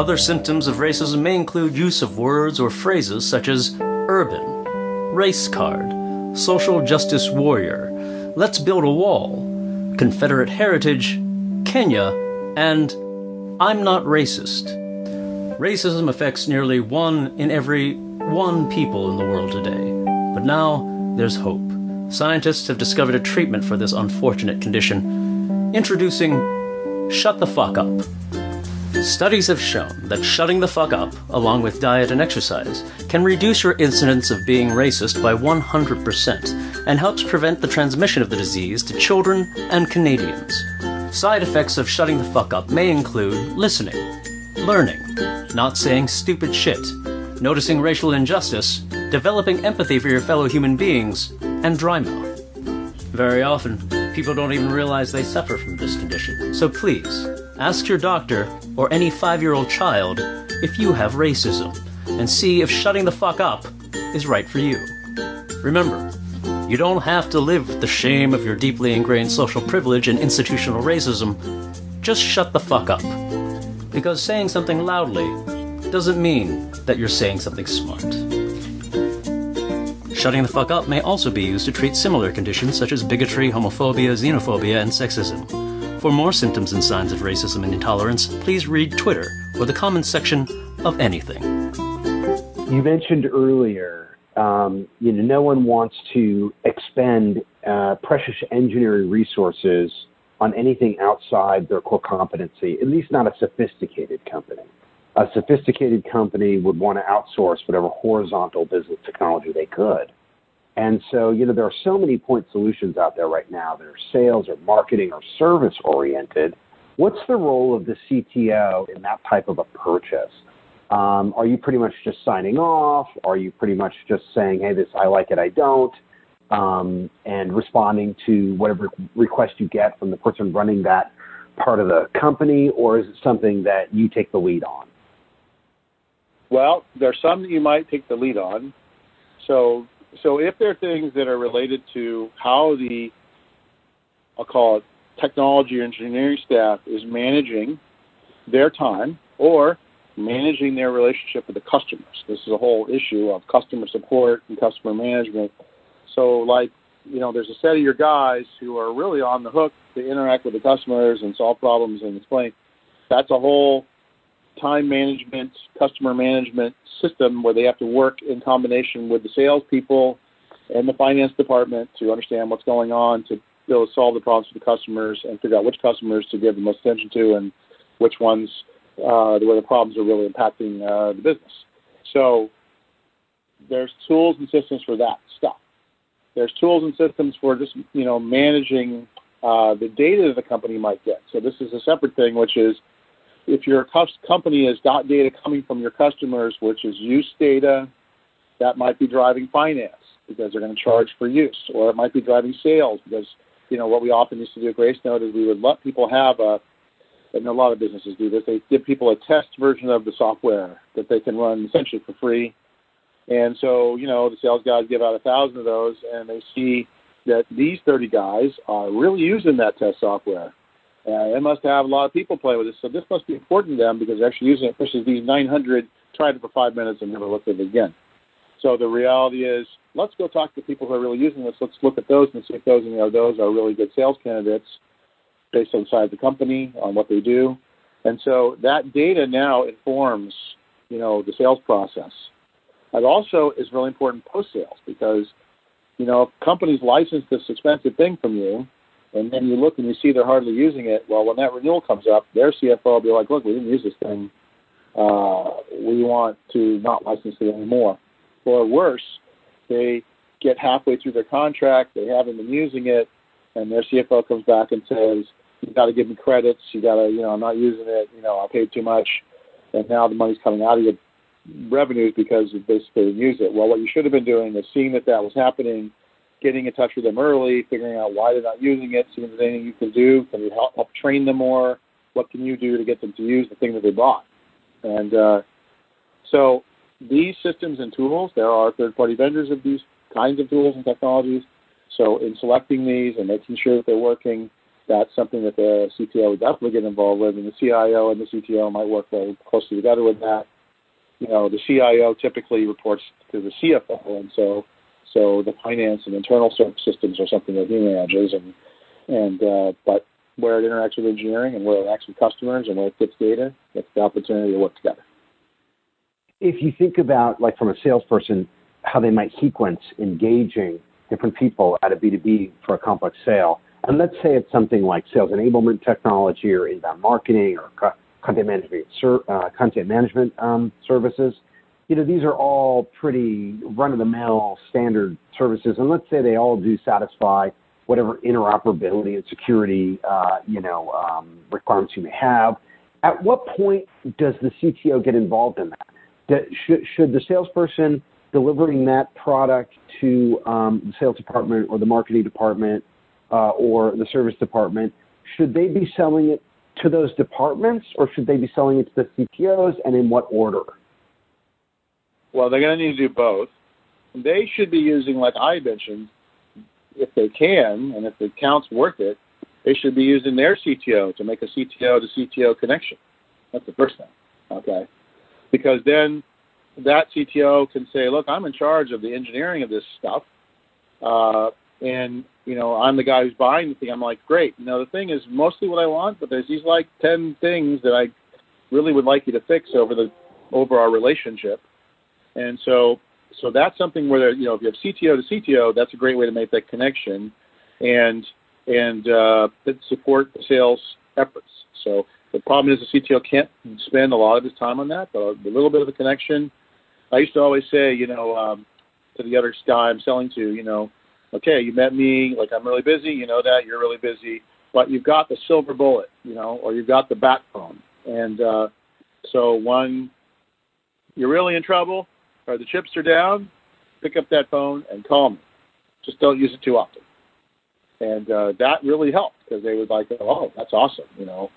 Other symptoms of racism may include use of words or phrases such as urban, race card, social justice warrior, let's build a wall, Confederate heritage, Kenya, and I'm not racist. Racism affects nearly one in every one people in the world today. But now there's hope. Scientists have discovered a treatment for this unfortunate condition. Introducing Shut the Fuck Up. Studies have shown that shutting the fuck up, along with diet and exercise, can reduce your incidence of being racist by one hundred percent and helps prevent the transmission of the disease to children and Canadians. Side effects of shutting the fuck up may include listening, learning, not saying stupid shit, noticing racial injustice, developing empathy for your fellow human beings, and dry mouth. Very often, people don't even realize they suffer from this condition. So please, ask your doctor or any five-year-old child if you have racism and see if shutting the fuck up is right for you. Remember, you don't have to live with the shame of your deeply ingrained social privilege and institutional racism. Just shut the fuck up. Because saying something loudly doesn't mean that you're saying something smart. Shutting the fuck up may also be used to treat similar conditions such as bigotry, homophobia, xenophobia, and sexism. For more symptoms and signs of racism and intolerance, please read Twitter or the comments section of anything. You mentioned earlier, um, you know, no one wants to expend uh, precious engineering resources on anything outside their core competency, at least not a sophisticated company. A sophisticated company would want to outsource whatever horizontal business technology they could. And so, you know, there are so many point solutions out there right now that are sales or marketing or service oriented. What's the role of the C T O in that type of a purchase? Um, are you pretty much just signing off? Are you pretty much just saying, hey, this, I like it, I don't, um, and responding to whatever request you get from the person running that part of the company, or is it something that you take the lead on? Well, there's some that you might take the lead on. So so if there are things that are related to how the, I'll call it, technology or engineering staff is managing their time or managing their relationship with the customers. This is a whole issue of customer support and customer management. So, like, you know, there's a set of your guys who are really on the hook to interact with the customers and solve problems and explain. That's a whole time management, customer management system where they have to work in combination with the salespeople and the finance department to understand what's going on, to be able to solve the problems for the customers and figure out which customers to give the most attention to and which ones uh, where the problems are really impacting uh, the business. So there's tools and systems for that stuff. There's tools and systems for just, you know, managing uh, the data that the company might get. So this is a separate thing, which is, if your company has got data coming from your customers, which is use data, that might be driving finance because they're going to charge for use, or it might be driving sales because, you know, what we often used to do at Gracenote is we would let people have a and a lot of businesses do this. They give people a test version of the software that they can run essentially for free. And so, you know, the sales guys give out a thousand of those, and they see that these thirty guys are really using that test software. Uh, they must have a lot of people play with it, so this must be important to them because they're actually using it versus these nine hundred tried it for five minutes and never looked at it again. So the reality is, let's go talk to people who are really using this. Let's look at those and see if those, you know, those are really good sales candidates based on the size of the company, on what they do. And so that data now informs, you know, the sales process. It also is really important post-sales because, you know, if companies license this expensive thing from you, and then you look and you see they're hardly using it, well, when that renewal comes up, their C F O will be like, look, we didn't use this thing. Uh, we want to not license it anymore. Or worse, they get halfway through their contract, they haven't been using it, and their C F O comes back and says, you got to give me credits, you got to, you know, I'm not using it, you know, I paid too much, and now the money's coming out of your revenues because you basically didn't use it. Well, what you should have been doing is seeing that that was happening, getting in touch with them early, figuring out why they're not using it, seeing if there's anything you can do, can you help, help train them more, what can you do to get them to use the thing that they bought? And uh, so these systems and tools, there are third-party vendors of these kinds of tools and technologies. So in selecting these and making sure that they're working, that's something that the C T O would definitely get involved with, and the C I O and the C T O might work very closely together with that. You know, the C I O typically reports to the C F O, and so so the finance and internal systems are something that he manages, and and uh, but where it interacts with engineering and where it interacts with customers and where it gets data, it's the opportunity to work together. If you think about, like, from a salesperson, how they might sequence engaging different people at a B two B for a complex sale, and let's say it's something like sales enablement technology or inbound marketing or content management, uh, content management um, services, you know, these are all pretty run-of-the-mill standard services, and let's say they all do satisfy whatever interoperability and security, uh, you know, um, requirements you may have. At what point does the C T O get involved in that? Should, should the salesperson delivering that product to um, the sales department or the marketing department uh, or the service department, should they be selling it to those departments or should they be selling it to the C T Os, and in what order? Well, they're going to need to do both. They should be using, like I mentioned, if they can and if the account's worth it, they should be using their C T O to make a C T O to C T O connection. That's the first thing, okay? Because then that C T O can say, look, I'm in charge of the engineering of this stuff. Uh, and, you know, I'm the guy who's buying the thing. I'm like, great. You know, the thing is mostly what I want, but there's these like ten things that I really would like you to fix over the over our relationship. And so so that's something where, you know, if you have C T O to C T O, that's a great way to make that connection and, and uh, support the sales efforts. So the problem is the C T O can't spend a lot of his time on that, but a little bit of a connection. I used to always say, you know, um, to the other guy I'm selling to, you know, okay, you met me, like I'm really busy, you know that, you're really busy, but you've got the silver bullet, you know, or you've got the bat phone. And uh, so when you're really in trouble or the chips are down, pick up that phone and call me. Just don't use it too often. And uh, that really helped because they would like, oh, that's awesome, you know.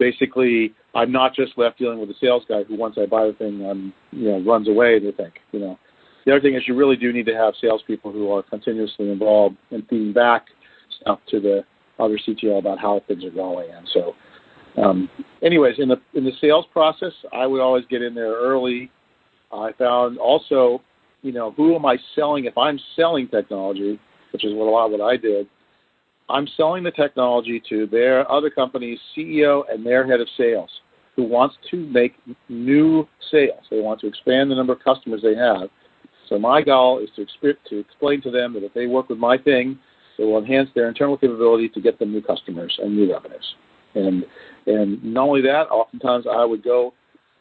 Basically, I'm not just left dealing with a sales guy who, once I buy the thing, um, you know, runs away, they think, you know. The other thing is you really do need to have salespeople who are continuously involved and feeding back stuff to the other C T O about how things are going. And so, um, anyways, in the in the sales process, I would always get in there early. I found also, you know, who am I selling? If I'm selling technology, which is what a lot of what I did, I'm selling the technology to their other company's C E O and their head of sales who wants to make new sales. They want to expand the number of customers they have. So my goal is to, exp- to explain to them that if they work with my thing, it will enhance their internal capability to get them new customers and new revenues. And, and not only that, oftentimes I would go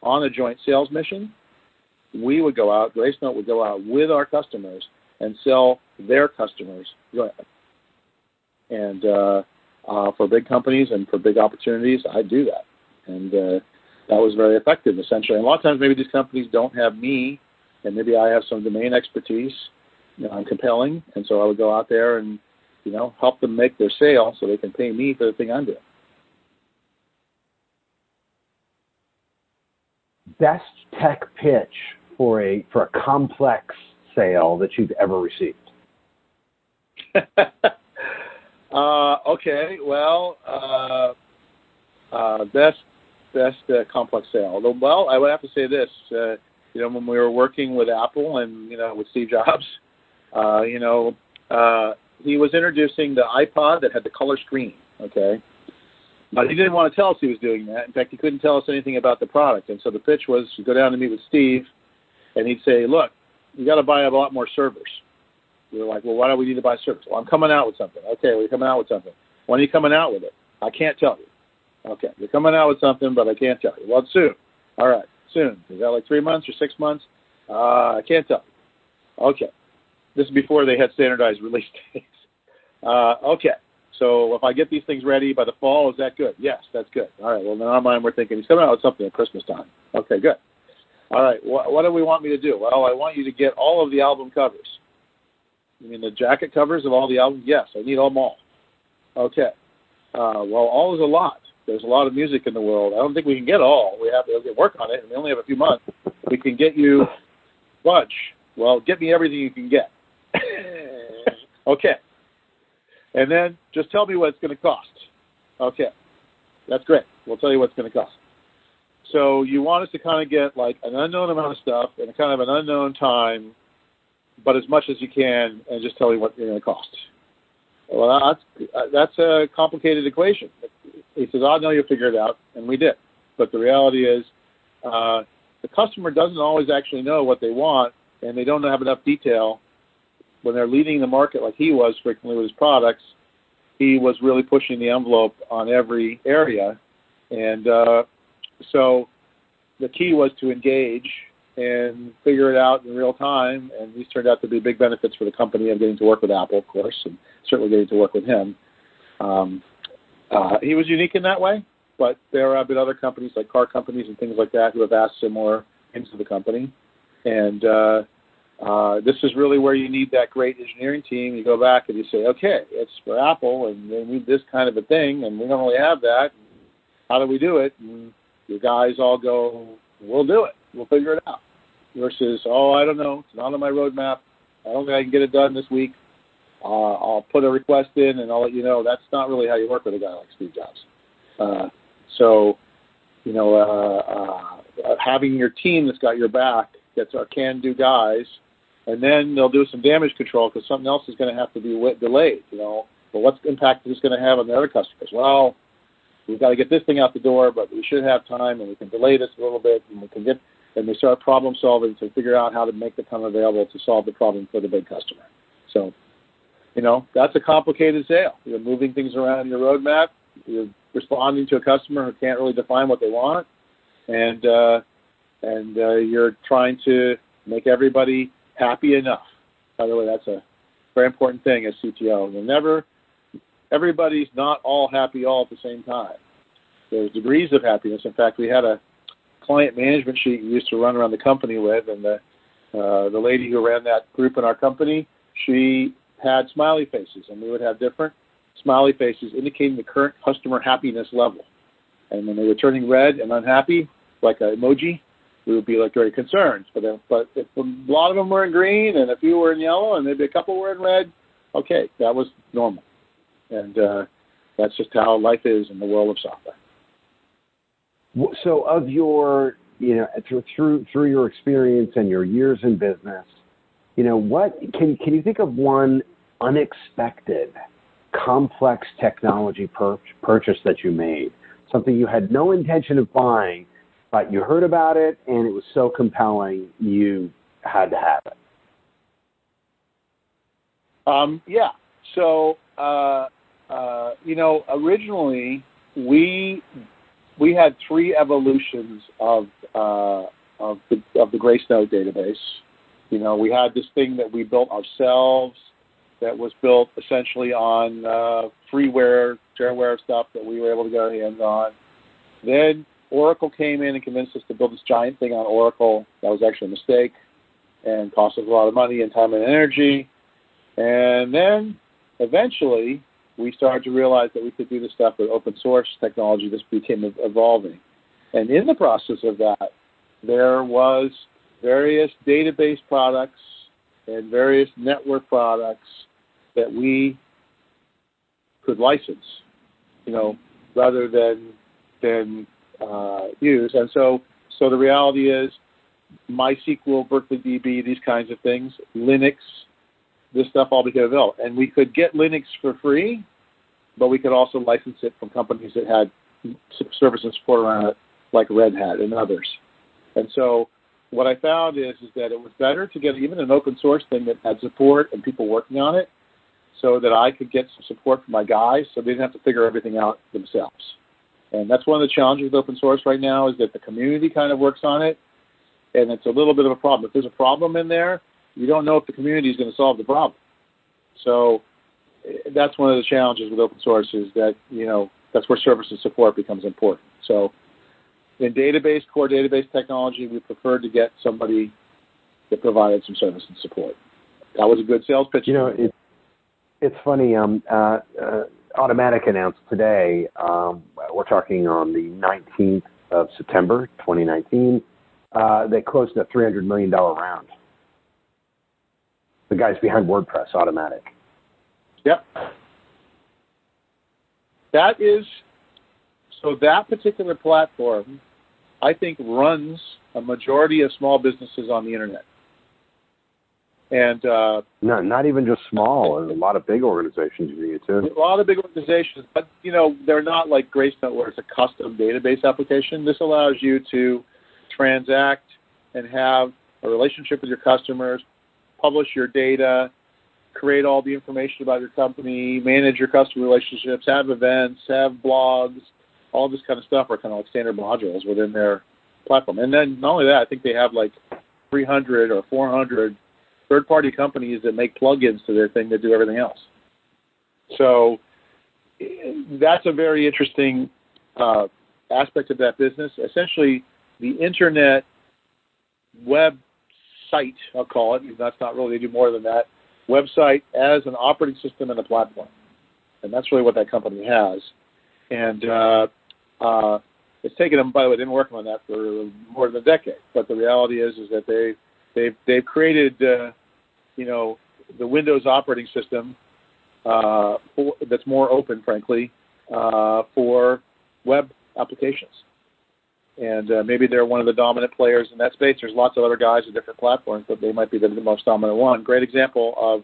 on a joint sales mission. We would go out, Gracenote would go out with our customers and sell their customers jointly. And uh, uh, for big companies and for big opportunities, I do that. And uh, that was very effective, essentially. And a lot of times maybe these companies don't have me, and maybe I have some domain expertise. You know, I'm compelling, and so I would go out there and, you know, help them make their sale so they can pay me for the thing I'm doing. best tech pitch for a for a complex sale that you've ever received? uh, okay, well, uh, uh, best best uh, complex sale. Well, I would have to say this. Uh, you know, when we were working with Apple and you know with Steve Jobs, uh, you know, uh, he was introducing the iPod that had the color screen. Okay. But he didn't want to tell us he was doing that. In fact, he couldn't tell us anything about the product. And so the pitch was to go down and meet with Steve, and he'd say, look, you got to buy a lot more servers. We were like, well, why do we need to buy servers? Well, I'm coming out with something. Okay, we're coming out with something. When are you coming out with it? I can't tell you. Okay, you're coming out with something, but I can't tell you. Well, soon. All right, soon. Is that like three months or six months? Uh, I can't tell you. Okay. This is before they had standardized release dates. Uh, okay. So if I get these things ready by the fall, is that good? Yes, that's good. All right, well, in our mind, we're thinking, he's coming out with something at Christmas time. Okay, good. All right, wh- what do we want me to do? Well, I want you to get all of the album covers. You mean the jacket covers of all the albums? Yes, I need them all. Okay. Uh, well, all is a lot. There's a lot of music in the world. I don't think we can get all. We have to work on it, and we only have a few months. We can get you a bunch. Well, get me everything you can get. Okay. And then just tell me what it's going to cost. Okay, that's great. We'll tell you what it's going to cost. So you want us to kind of get like an unknown amount of stuff and kind of an unknown time, but as much as you can, and just tell me what you're going to cost. Well, that's that's a complicated equation. He says, I know you'll figure it out, and we did. But the reality is uh, the customer doesn't always actually know what they want, and they don't have enough detail. When they're leading the market like he was frequently with his products, he was really pushing the envelope on every area. And uh, so the key was to engage and figure it out in real time. And these turned out to be big benefits for the company of getting to work with Apple, of course, and certainly getting to work with him. Um, uh, he was unique in that way, but there have been other companies like car companies and things like that who have asked similar things to the company. And uh Uh, this is really where you need that great engineering team. You go back and you say, okay, it's for Apple, and they need this kind of a thing, and we don't really have that. How do we do it? And your guys all go, we'll do it. We'll figure it out. Versus, oh, I don't know. It's not on my roadmap. I don't think I can get it done this week. Uh, I'll put a request in, and I'll let you know. That's not really how you work with a guy like Steve Jobs. Uh, so, you know, uh, uh, having your team that's got your back, that's our can-do guys, and then they'll do some damage control because something else is going to have to be delayed, you know. But what's the impact is this going to have on the other customers? Well, we've got to get this thing out the door, but we should have time, and we can delay this a little bit, and we can get, and we start problem solving to figure out how to make the time available to solve the problem for the big customer. So, you know, that's a complicated sale. You're moving things around in your roadmap. You're responding to a customer who can't really define what they want, and uh, and uh, you're trying to make everybody happy enough. By the way, that's a very important thing as C T O. You'll never, everybody's not all happy all at the same time. There's degrees of happiness. In fact, we had a client management sheet we used to run around the company with, and the uh, the lady who ran that group in our company, she had smiley faces, and we would have different smiley faces indicating the current customer happiness level. And when they were turning red and unhappy, like an emoji, we would be like very concerned for them. But if a lot of them were in green and a few were in yellow and maybe a couple were in red, okay, that was normal. And uh, that's just how life is in the world of software. So of your, you know, through through, through your experience and your years in business, you know, what can, can you think of one unexpected complex technology pur- purchase that you made, something you had no intention of buying, but you heard about it, and it was so compelling you had to have it? Um, yeah. So, uh, uh, you know, originally we we had three evolutions of uh, of the of the Gracenote database. You know, we had this thing that we built ourselves that was built essentially on uh, freeware, shareware stuff that we were able to get our hands on. Then Oracle came in and convinced us to build this giant thing on Oracle. That was actually a mistake and cost us a lot of money and time and energy. And then eventually we started to realize that we could do this stuff with open source technology. This became evolving. And in the process of that, there was various database products and various network products that we could license, you know, rather than than uh, use. And so, so the reality is, MySQL, BerkeleyDB, these kinds of things, Linux, this stuff all became available. And we could get Linux for free, but we could also license it from companies that had service and support around it, like Red Hat and others. And so what I found is, is that it was better to get even an open source thing that had support and people working on it so that I could get some support from my guys so they didn't have to figure everything out themselves. And that's one of the challenges with open source right now, is that the community kind of works on it, and it's a little bit of a problem. If there's a problem in there, you don't know if the community is going to solve the problem. So that's one of the challenges with open source, is that, you know, that's where service and support becomes important. So in database, core database technology, we preferred to get somebody that provided some service and support. That was a good sales pitch. You know, it, it's funny. Um, uh, uh, Automatic announced today, um, we're talking on the nineteenth of September, twenty nineteen, uh, they closed a three hundred million dollars round. The guys behind WordPress, Automatic. Yep. That is, so that particular platform, I think, runs a majority of small businesses on the internet. And uh, no, not even just small. There's a lot of big organizations do you too. A lot of big organizations, but you know, they're not like Gracenote, where it's a custom database application. This allows you to transact and have a relationship with your customers, publish your data, create all the information about your company, manage your customer relationships, have events, have blogs, all this kind of stuff are kind of like standard modules within their platform. And then not only that, I think they have like three hundred or four hundred third-party companies that make plugins to their thing that do everything else. So that's a very interesting uh, aspect of that business. Essentially, the internet website, I'll call it, that's not really, they do more than that, website as an operating system and a platform. And that's really what that company has. And uh, uh, it's taken them, by the way, they've been working on that for more than a decade. But the reality is, is that they They've, they've created, uh, you know, the Windows operating system uh, for, that's more open, frankly, uh, for web applications. And uh, maybe they're one of the dominant players in that space. There's lots of other guys with different platforms, but they might be the, the most dominant one. Great example of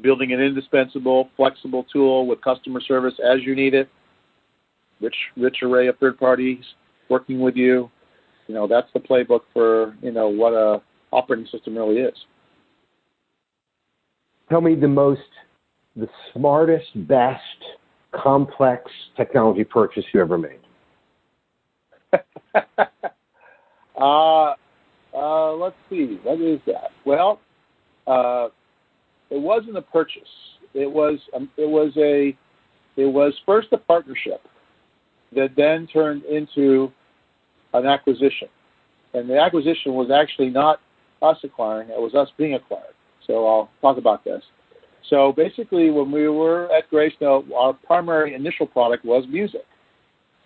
building an indispensable, flexible tool with customer service as you need it, rich, rich array of third parties working with you. You know, that's the playbook for, you know, what a operating system really is. Tell me the most, the smartest, best, complex technology purchase you ever made. uh, uh, let's see. What is that? Well, uh, it wasn't a purchase. It was, um, it was a, it was first a partnership that then turned into an acquisition. And the acquisition was actually not us acquiring, it was us being acquired. So I'll talk about this. So basically, when we were at Gracenote, our primary initial product was music.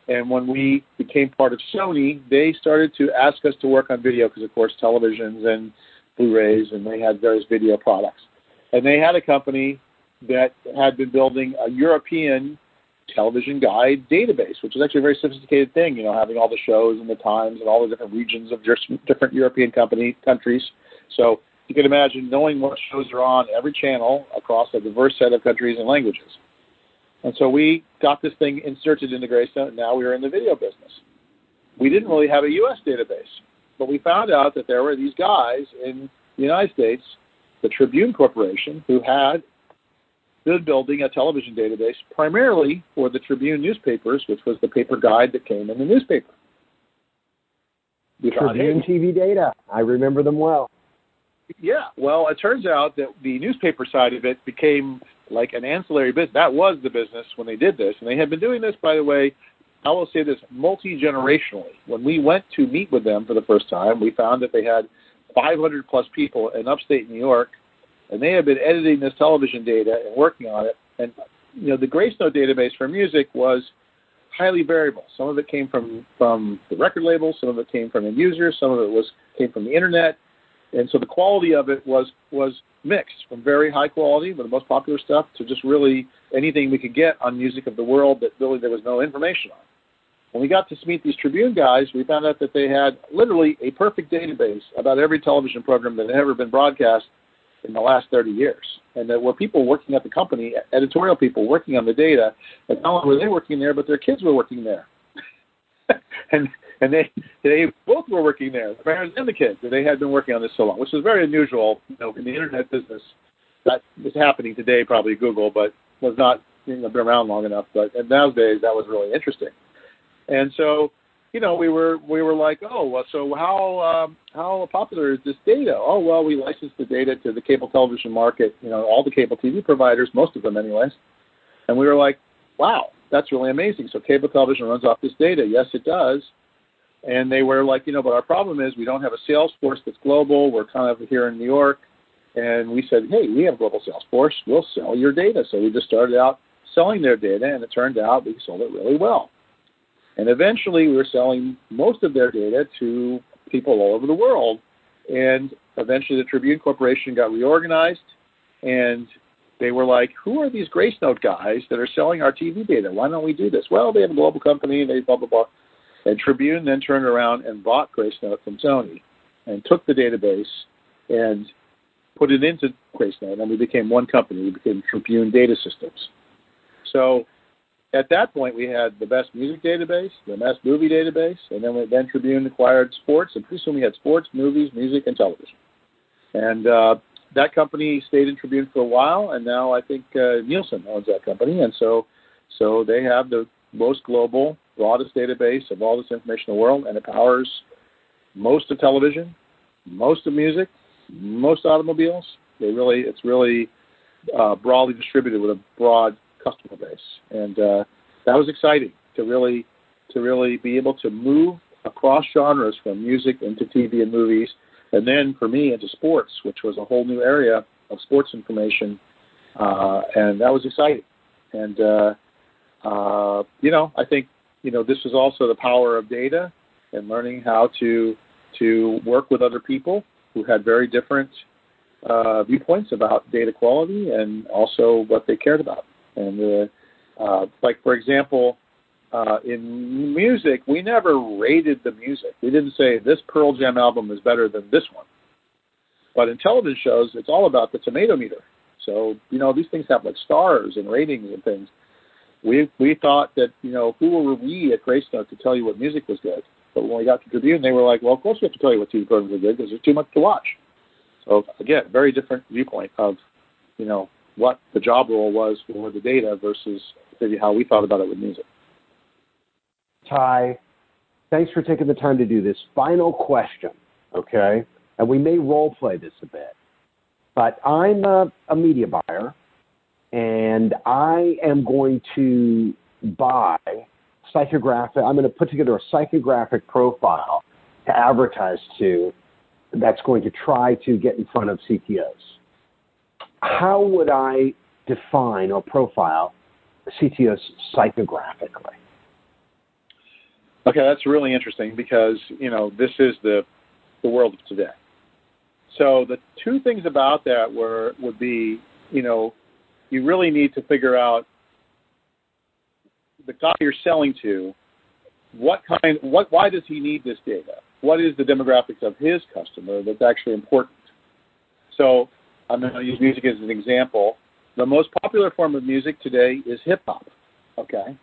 And when we became part of Sony, they started to ask us to work on video because, of course, televisions and Blu-rays, and they had various video products. And they had a company that had been building a European television guide database, which is actually a very sophisticated thing, you know, having all the shows and the times and all the different regions of just different European company countries. So you can imagine knowing what shows are on every channel across a diverse set of countries and languages. And so we got this thing inserted into Gracenote, and now we are in the video business. We didn't really have a U S database, but we found out that there were these guys in the United States, the Tribune Corporation, who had they're building a television database primarily for the Tribune newspapers, which was the paper guide that came in the newspaper. We Tribune T V data. I remember them well. Yeah. Well, it turns out that the newspaper side of it became like an ancillary business. That was the business when they did this. And they had been doing this, by the way, I will say this, multi-generationally. When we went to meet with them for the first time, we found that they had five hundred plus people in upstate New York. And they have been editing this television data and working on it. And, you know, the Gracenote database for music was highly variable. Some of it came from, from the record label, some of it came from end users, some of it was came from the internet. And so the quality of it was was mixed, from very high quality, with the most popular stuff, to just really anything we could get on music of the world that really there was no information on. When we got to meet these Tribune guys, we found out that they had literally a perfect database about every television program that had ever been broadcast in the last thirty years. And there were people working at the company, editorial people working on the data, and not only were they working there, but their kids were working there. and and they they both were working there, the parents and the kids, and they had been working on this so long, which is very unusual, you know, in the internet business. That is happening today, probably Google, but was not, you know, been around long enough. But and nowadays, that was really interesting. And so, you know, we were we were like, oh, well, so how um, how popular is this data? Oh, well, we license the data to the cable television market, you know, all the cable T V providers, most of them anyways. And we were like, wow, that's really amazing. So cable television runs off this data. Yes, it does. And they were like, you know, but our problem is we don't have a sales force that's global. We're kind of here in New York. And we said, hey, we have a global sales force. We'll sell your data. So we just started out selling their data, and it turned out we sold it really well. And eventually, we were selling most of their data to people all over the world. And eventually, the Tribune Corporation got reorganized, and they were like, who are these Gracenote guys that are selling our T V data? Why don't we do this? Well, they have a global company, and they blah, blah, blah. And Tribune then turned around and bought Gracenote from Sony and took the database and put it into Gracenote, and we became one company. We became Tribune Data Systems. So at that point, we had the best music database, the best movie database, and then, we, then Tribune acquired sports, and pretty soon we had sports, movies, music, and television. And uh, that company stayed in Tribune for a while, and now I think uh, Nielsen owns that company, and so so they have the most global, broadest database of all this information in the world, and it powers most of television, most of music, most automobiles. They really, it's really uh, broadly distributed with a broad customer base, and uh, that was exciting to really to really be able to move across genres from music into T V and movies, and then for me into sports, which was a whole new area of sports information, uh, and that was exciting. And uh, uh, you know, I think you know this is also the power of data and learning how to to work with other people who had very different uh, viewpoints about data quality and also what they cared about. And uh, uh, like, for example, uh, in music, we never rated the music. We didn't say this Pearl Jam album is better than this one. But in television shows, it's all about the tomato meter. So, you know, these things have like stars and ratings and things. We we thought that, you know, who were we at Gracenote to tell you what music was good? But when we got to Tribune, they were like, well, of course we have to tell you what T V programs are good because there's too much to watch. So, again, very different viewpoint of, you know, what the job role was for the data versus how we thought about it with music. Ty, thanks for taking the time to do this. Final question, okay? And we may role play this a bit, but I'm a, a media buyer, and I am going to buy psychographic. I'm going to put together a psychographic profile to advertise to that's going to try to get in front of C T Os. How would I define or profile C T Os psychographically? Okay, that's really interesting because, you know, this is the the world of today. So the two things about that were would be, you know, you really need to figure out the guy you're selling to, what kind, what, why does he need this data? What is the demographics of his customer that's actually important? So I'm going to use music as an example. The most popular form of music today is hip-hop, okay?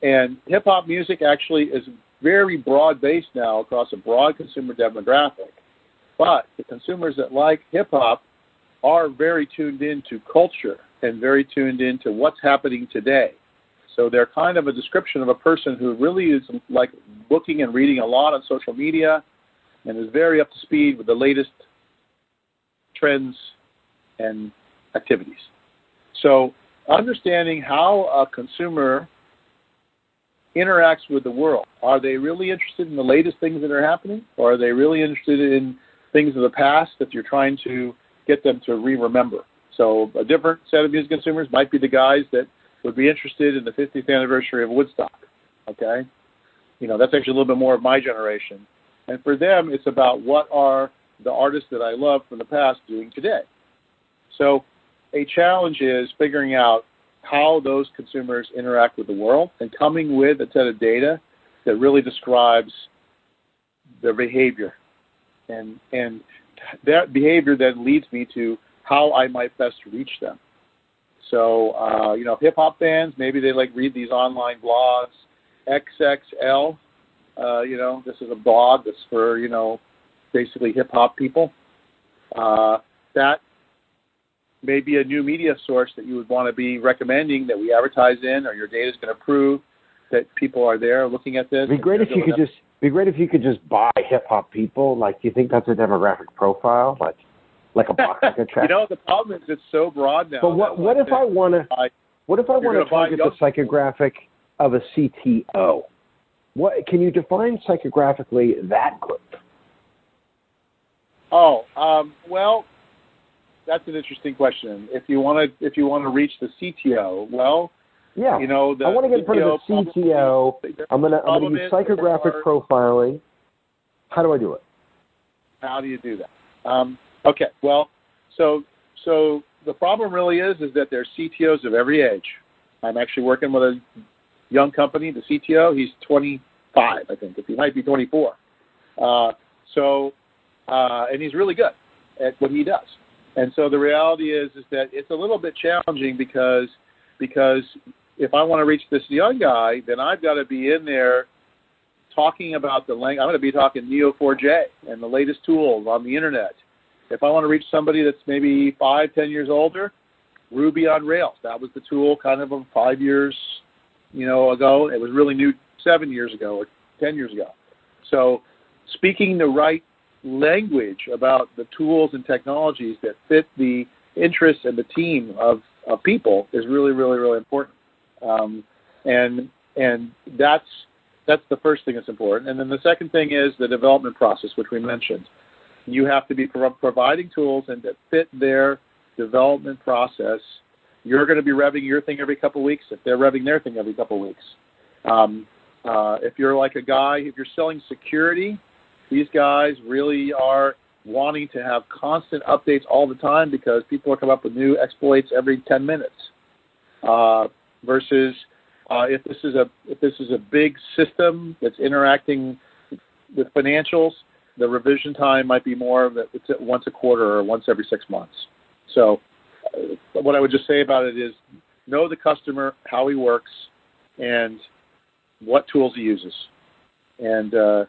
And hip-hop music actually is very broad-based now across a broad consumer demographic. But the consumers that like hip-hop are very tuned into culture and very tuned into what's happening today. So they're kind of a description of a person who really is like looking and reading a lot on social media and is very up to speed with the latest trends and activities. So understanding how a consumer interacts with the world. Are they really interested in the latest things that are happening? Or are they really interested in things of the past that you're trying to get them to re-remember? So a different set of music consumers might be the guys that would be interested in the fiftieth anniversary of Woodstock okay? You know, that's actually a little bit more of my generation. And for them, it's about what are the artists that I love from the past doing today. So a challenge is figuring out how those consumers interact with the world and coming with a set of data that really describes their behavior. And and that behavior then leads me to how I might best reach them. So, uh, you know, hip-hop fans, maybe they, like, read these online blogs. X X L, uh, you know, this is a blog that's for, you know, basically hip-hop people. Uh, that may be a new media source that you would want to be recommending that we advertise in, or your data is going to prove that people are there looking at this. It'd be great if you could just be great if you could just buy hip-hop people. Like, do you think that's a demographic profile? Like, like a box like a track? You know, the problem is it's so broad now. But what, what if I want to what if I want to target the psychographic of a C T O? What can you define psychographically that group? Oh, um, well, that's an interesting question. If you want to, if you want to reach the C T O, well, yeah, you know, the I want to get in front of the C T O. I'm going to I'm going to use psychographic profiling. How do I do it? How do you do that? Um, okay, well, so so the problem really is is that there's C T Os of every age. I'm actually working with a young company, the C T O. He's twenty-five, I think. He might be twenty-four. Uh, so, uh, and he's really good at what he does. And so the reality is is that it's a little bit challenging because because if I want to reach this young guy, then I've got to be in there talking about the language. I'm going to be talking Neo four J and the latest tools on the internet. If I want to reach somebody that's maybe five, ten years older, Ruby on Rails. That was the tool kind of five years you know, ago. It was really new seven years ago or ten years ago. So speaking the right language about the tools and technologies that fit the interests and the team of, of people is really, really, really important. Um, and and that's that's the first thing that's important. And then the second thing is the development process, which we mentioned. You have to be pro- providing tools and that fit their development process. You're going to be revving your thing every couple of weeks if they're revving their thing every couple of weeks. Um, uh, if you're like a guy, if you're selling security, these guys really are wanting to have constant updates all the time because people are coming up with new exploits every ten minutes. Uh, versus uh, if this is a if this is a big system that's interacting with financials, the revision time might be more of it's once a quarter or once every six months. So what I would just say about it is know the customer, how he works, and what tools he uses. And uh,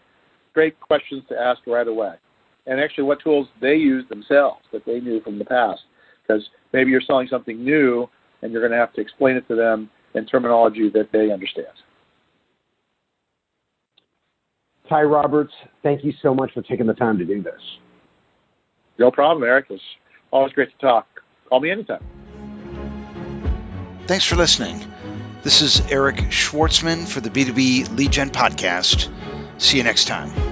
great questions to ask right away. And actually what tools they use themselves that they knew from the past. Because maybe you're selling something new and you're going to have to explain it to them in terminology that they understand. Ty Roberts, thank you so much for taking the time to do this. No problem, Eric. It's always great to talk. Call me anytime. Thanks for listening. This is Eric Schwartzman for the B two B Lead Gen Podcast. See you next time.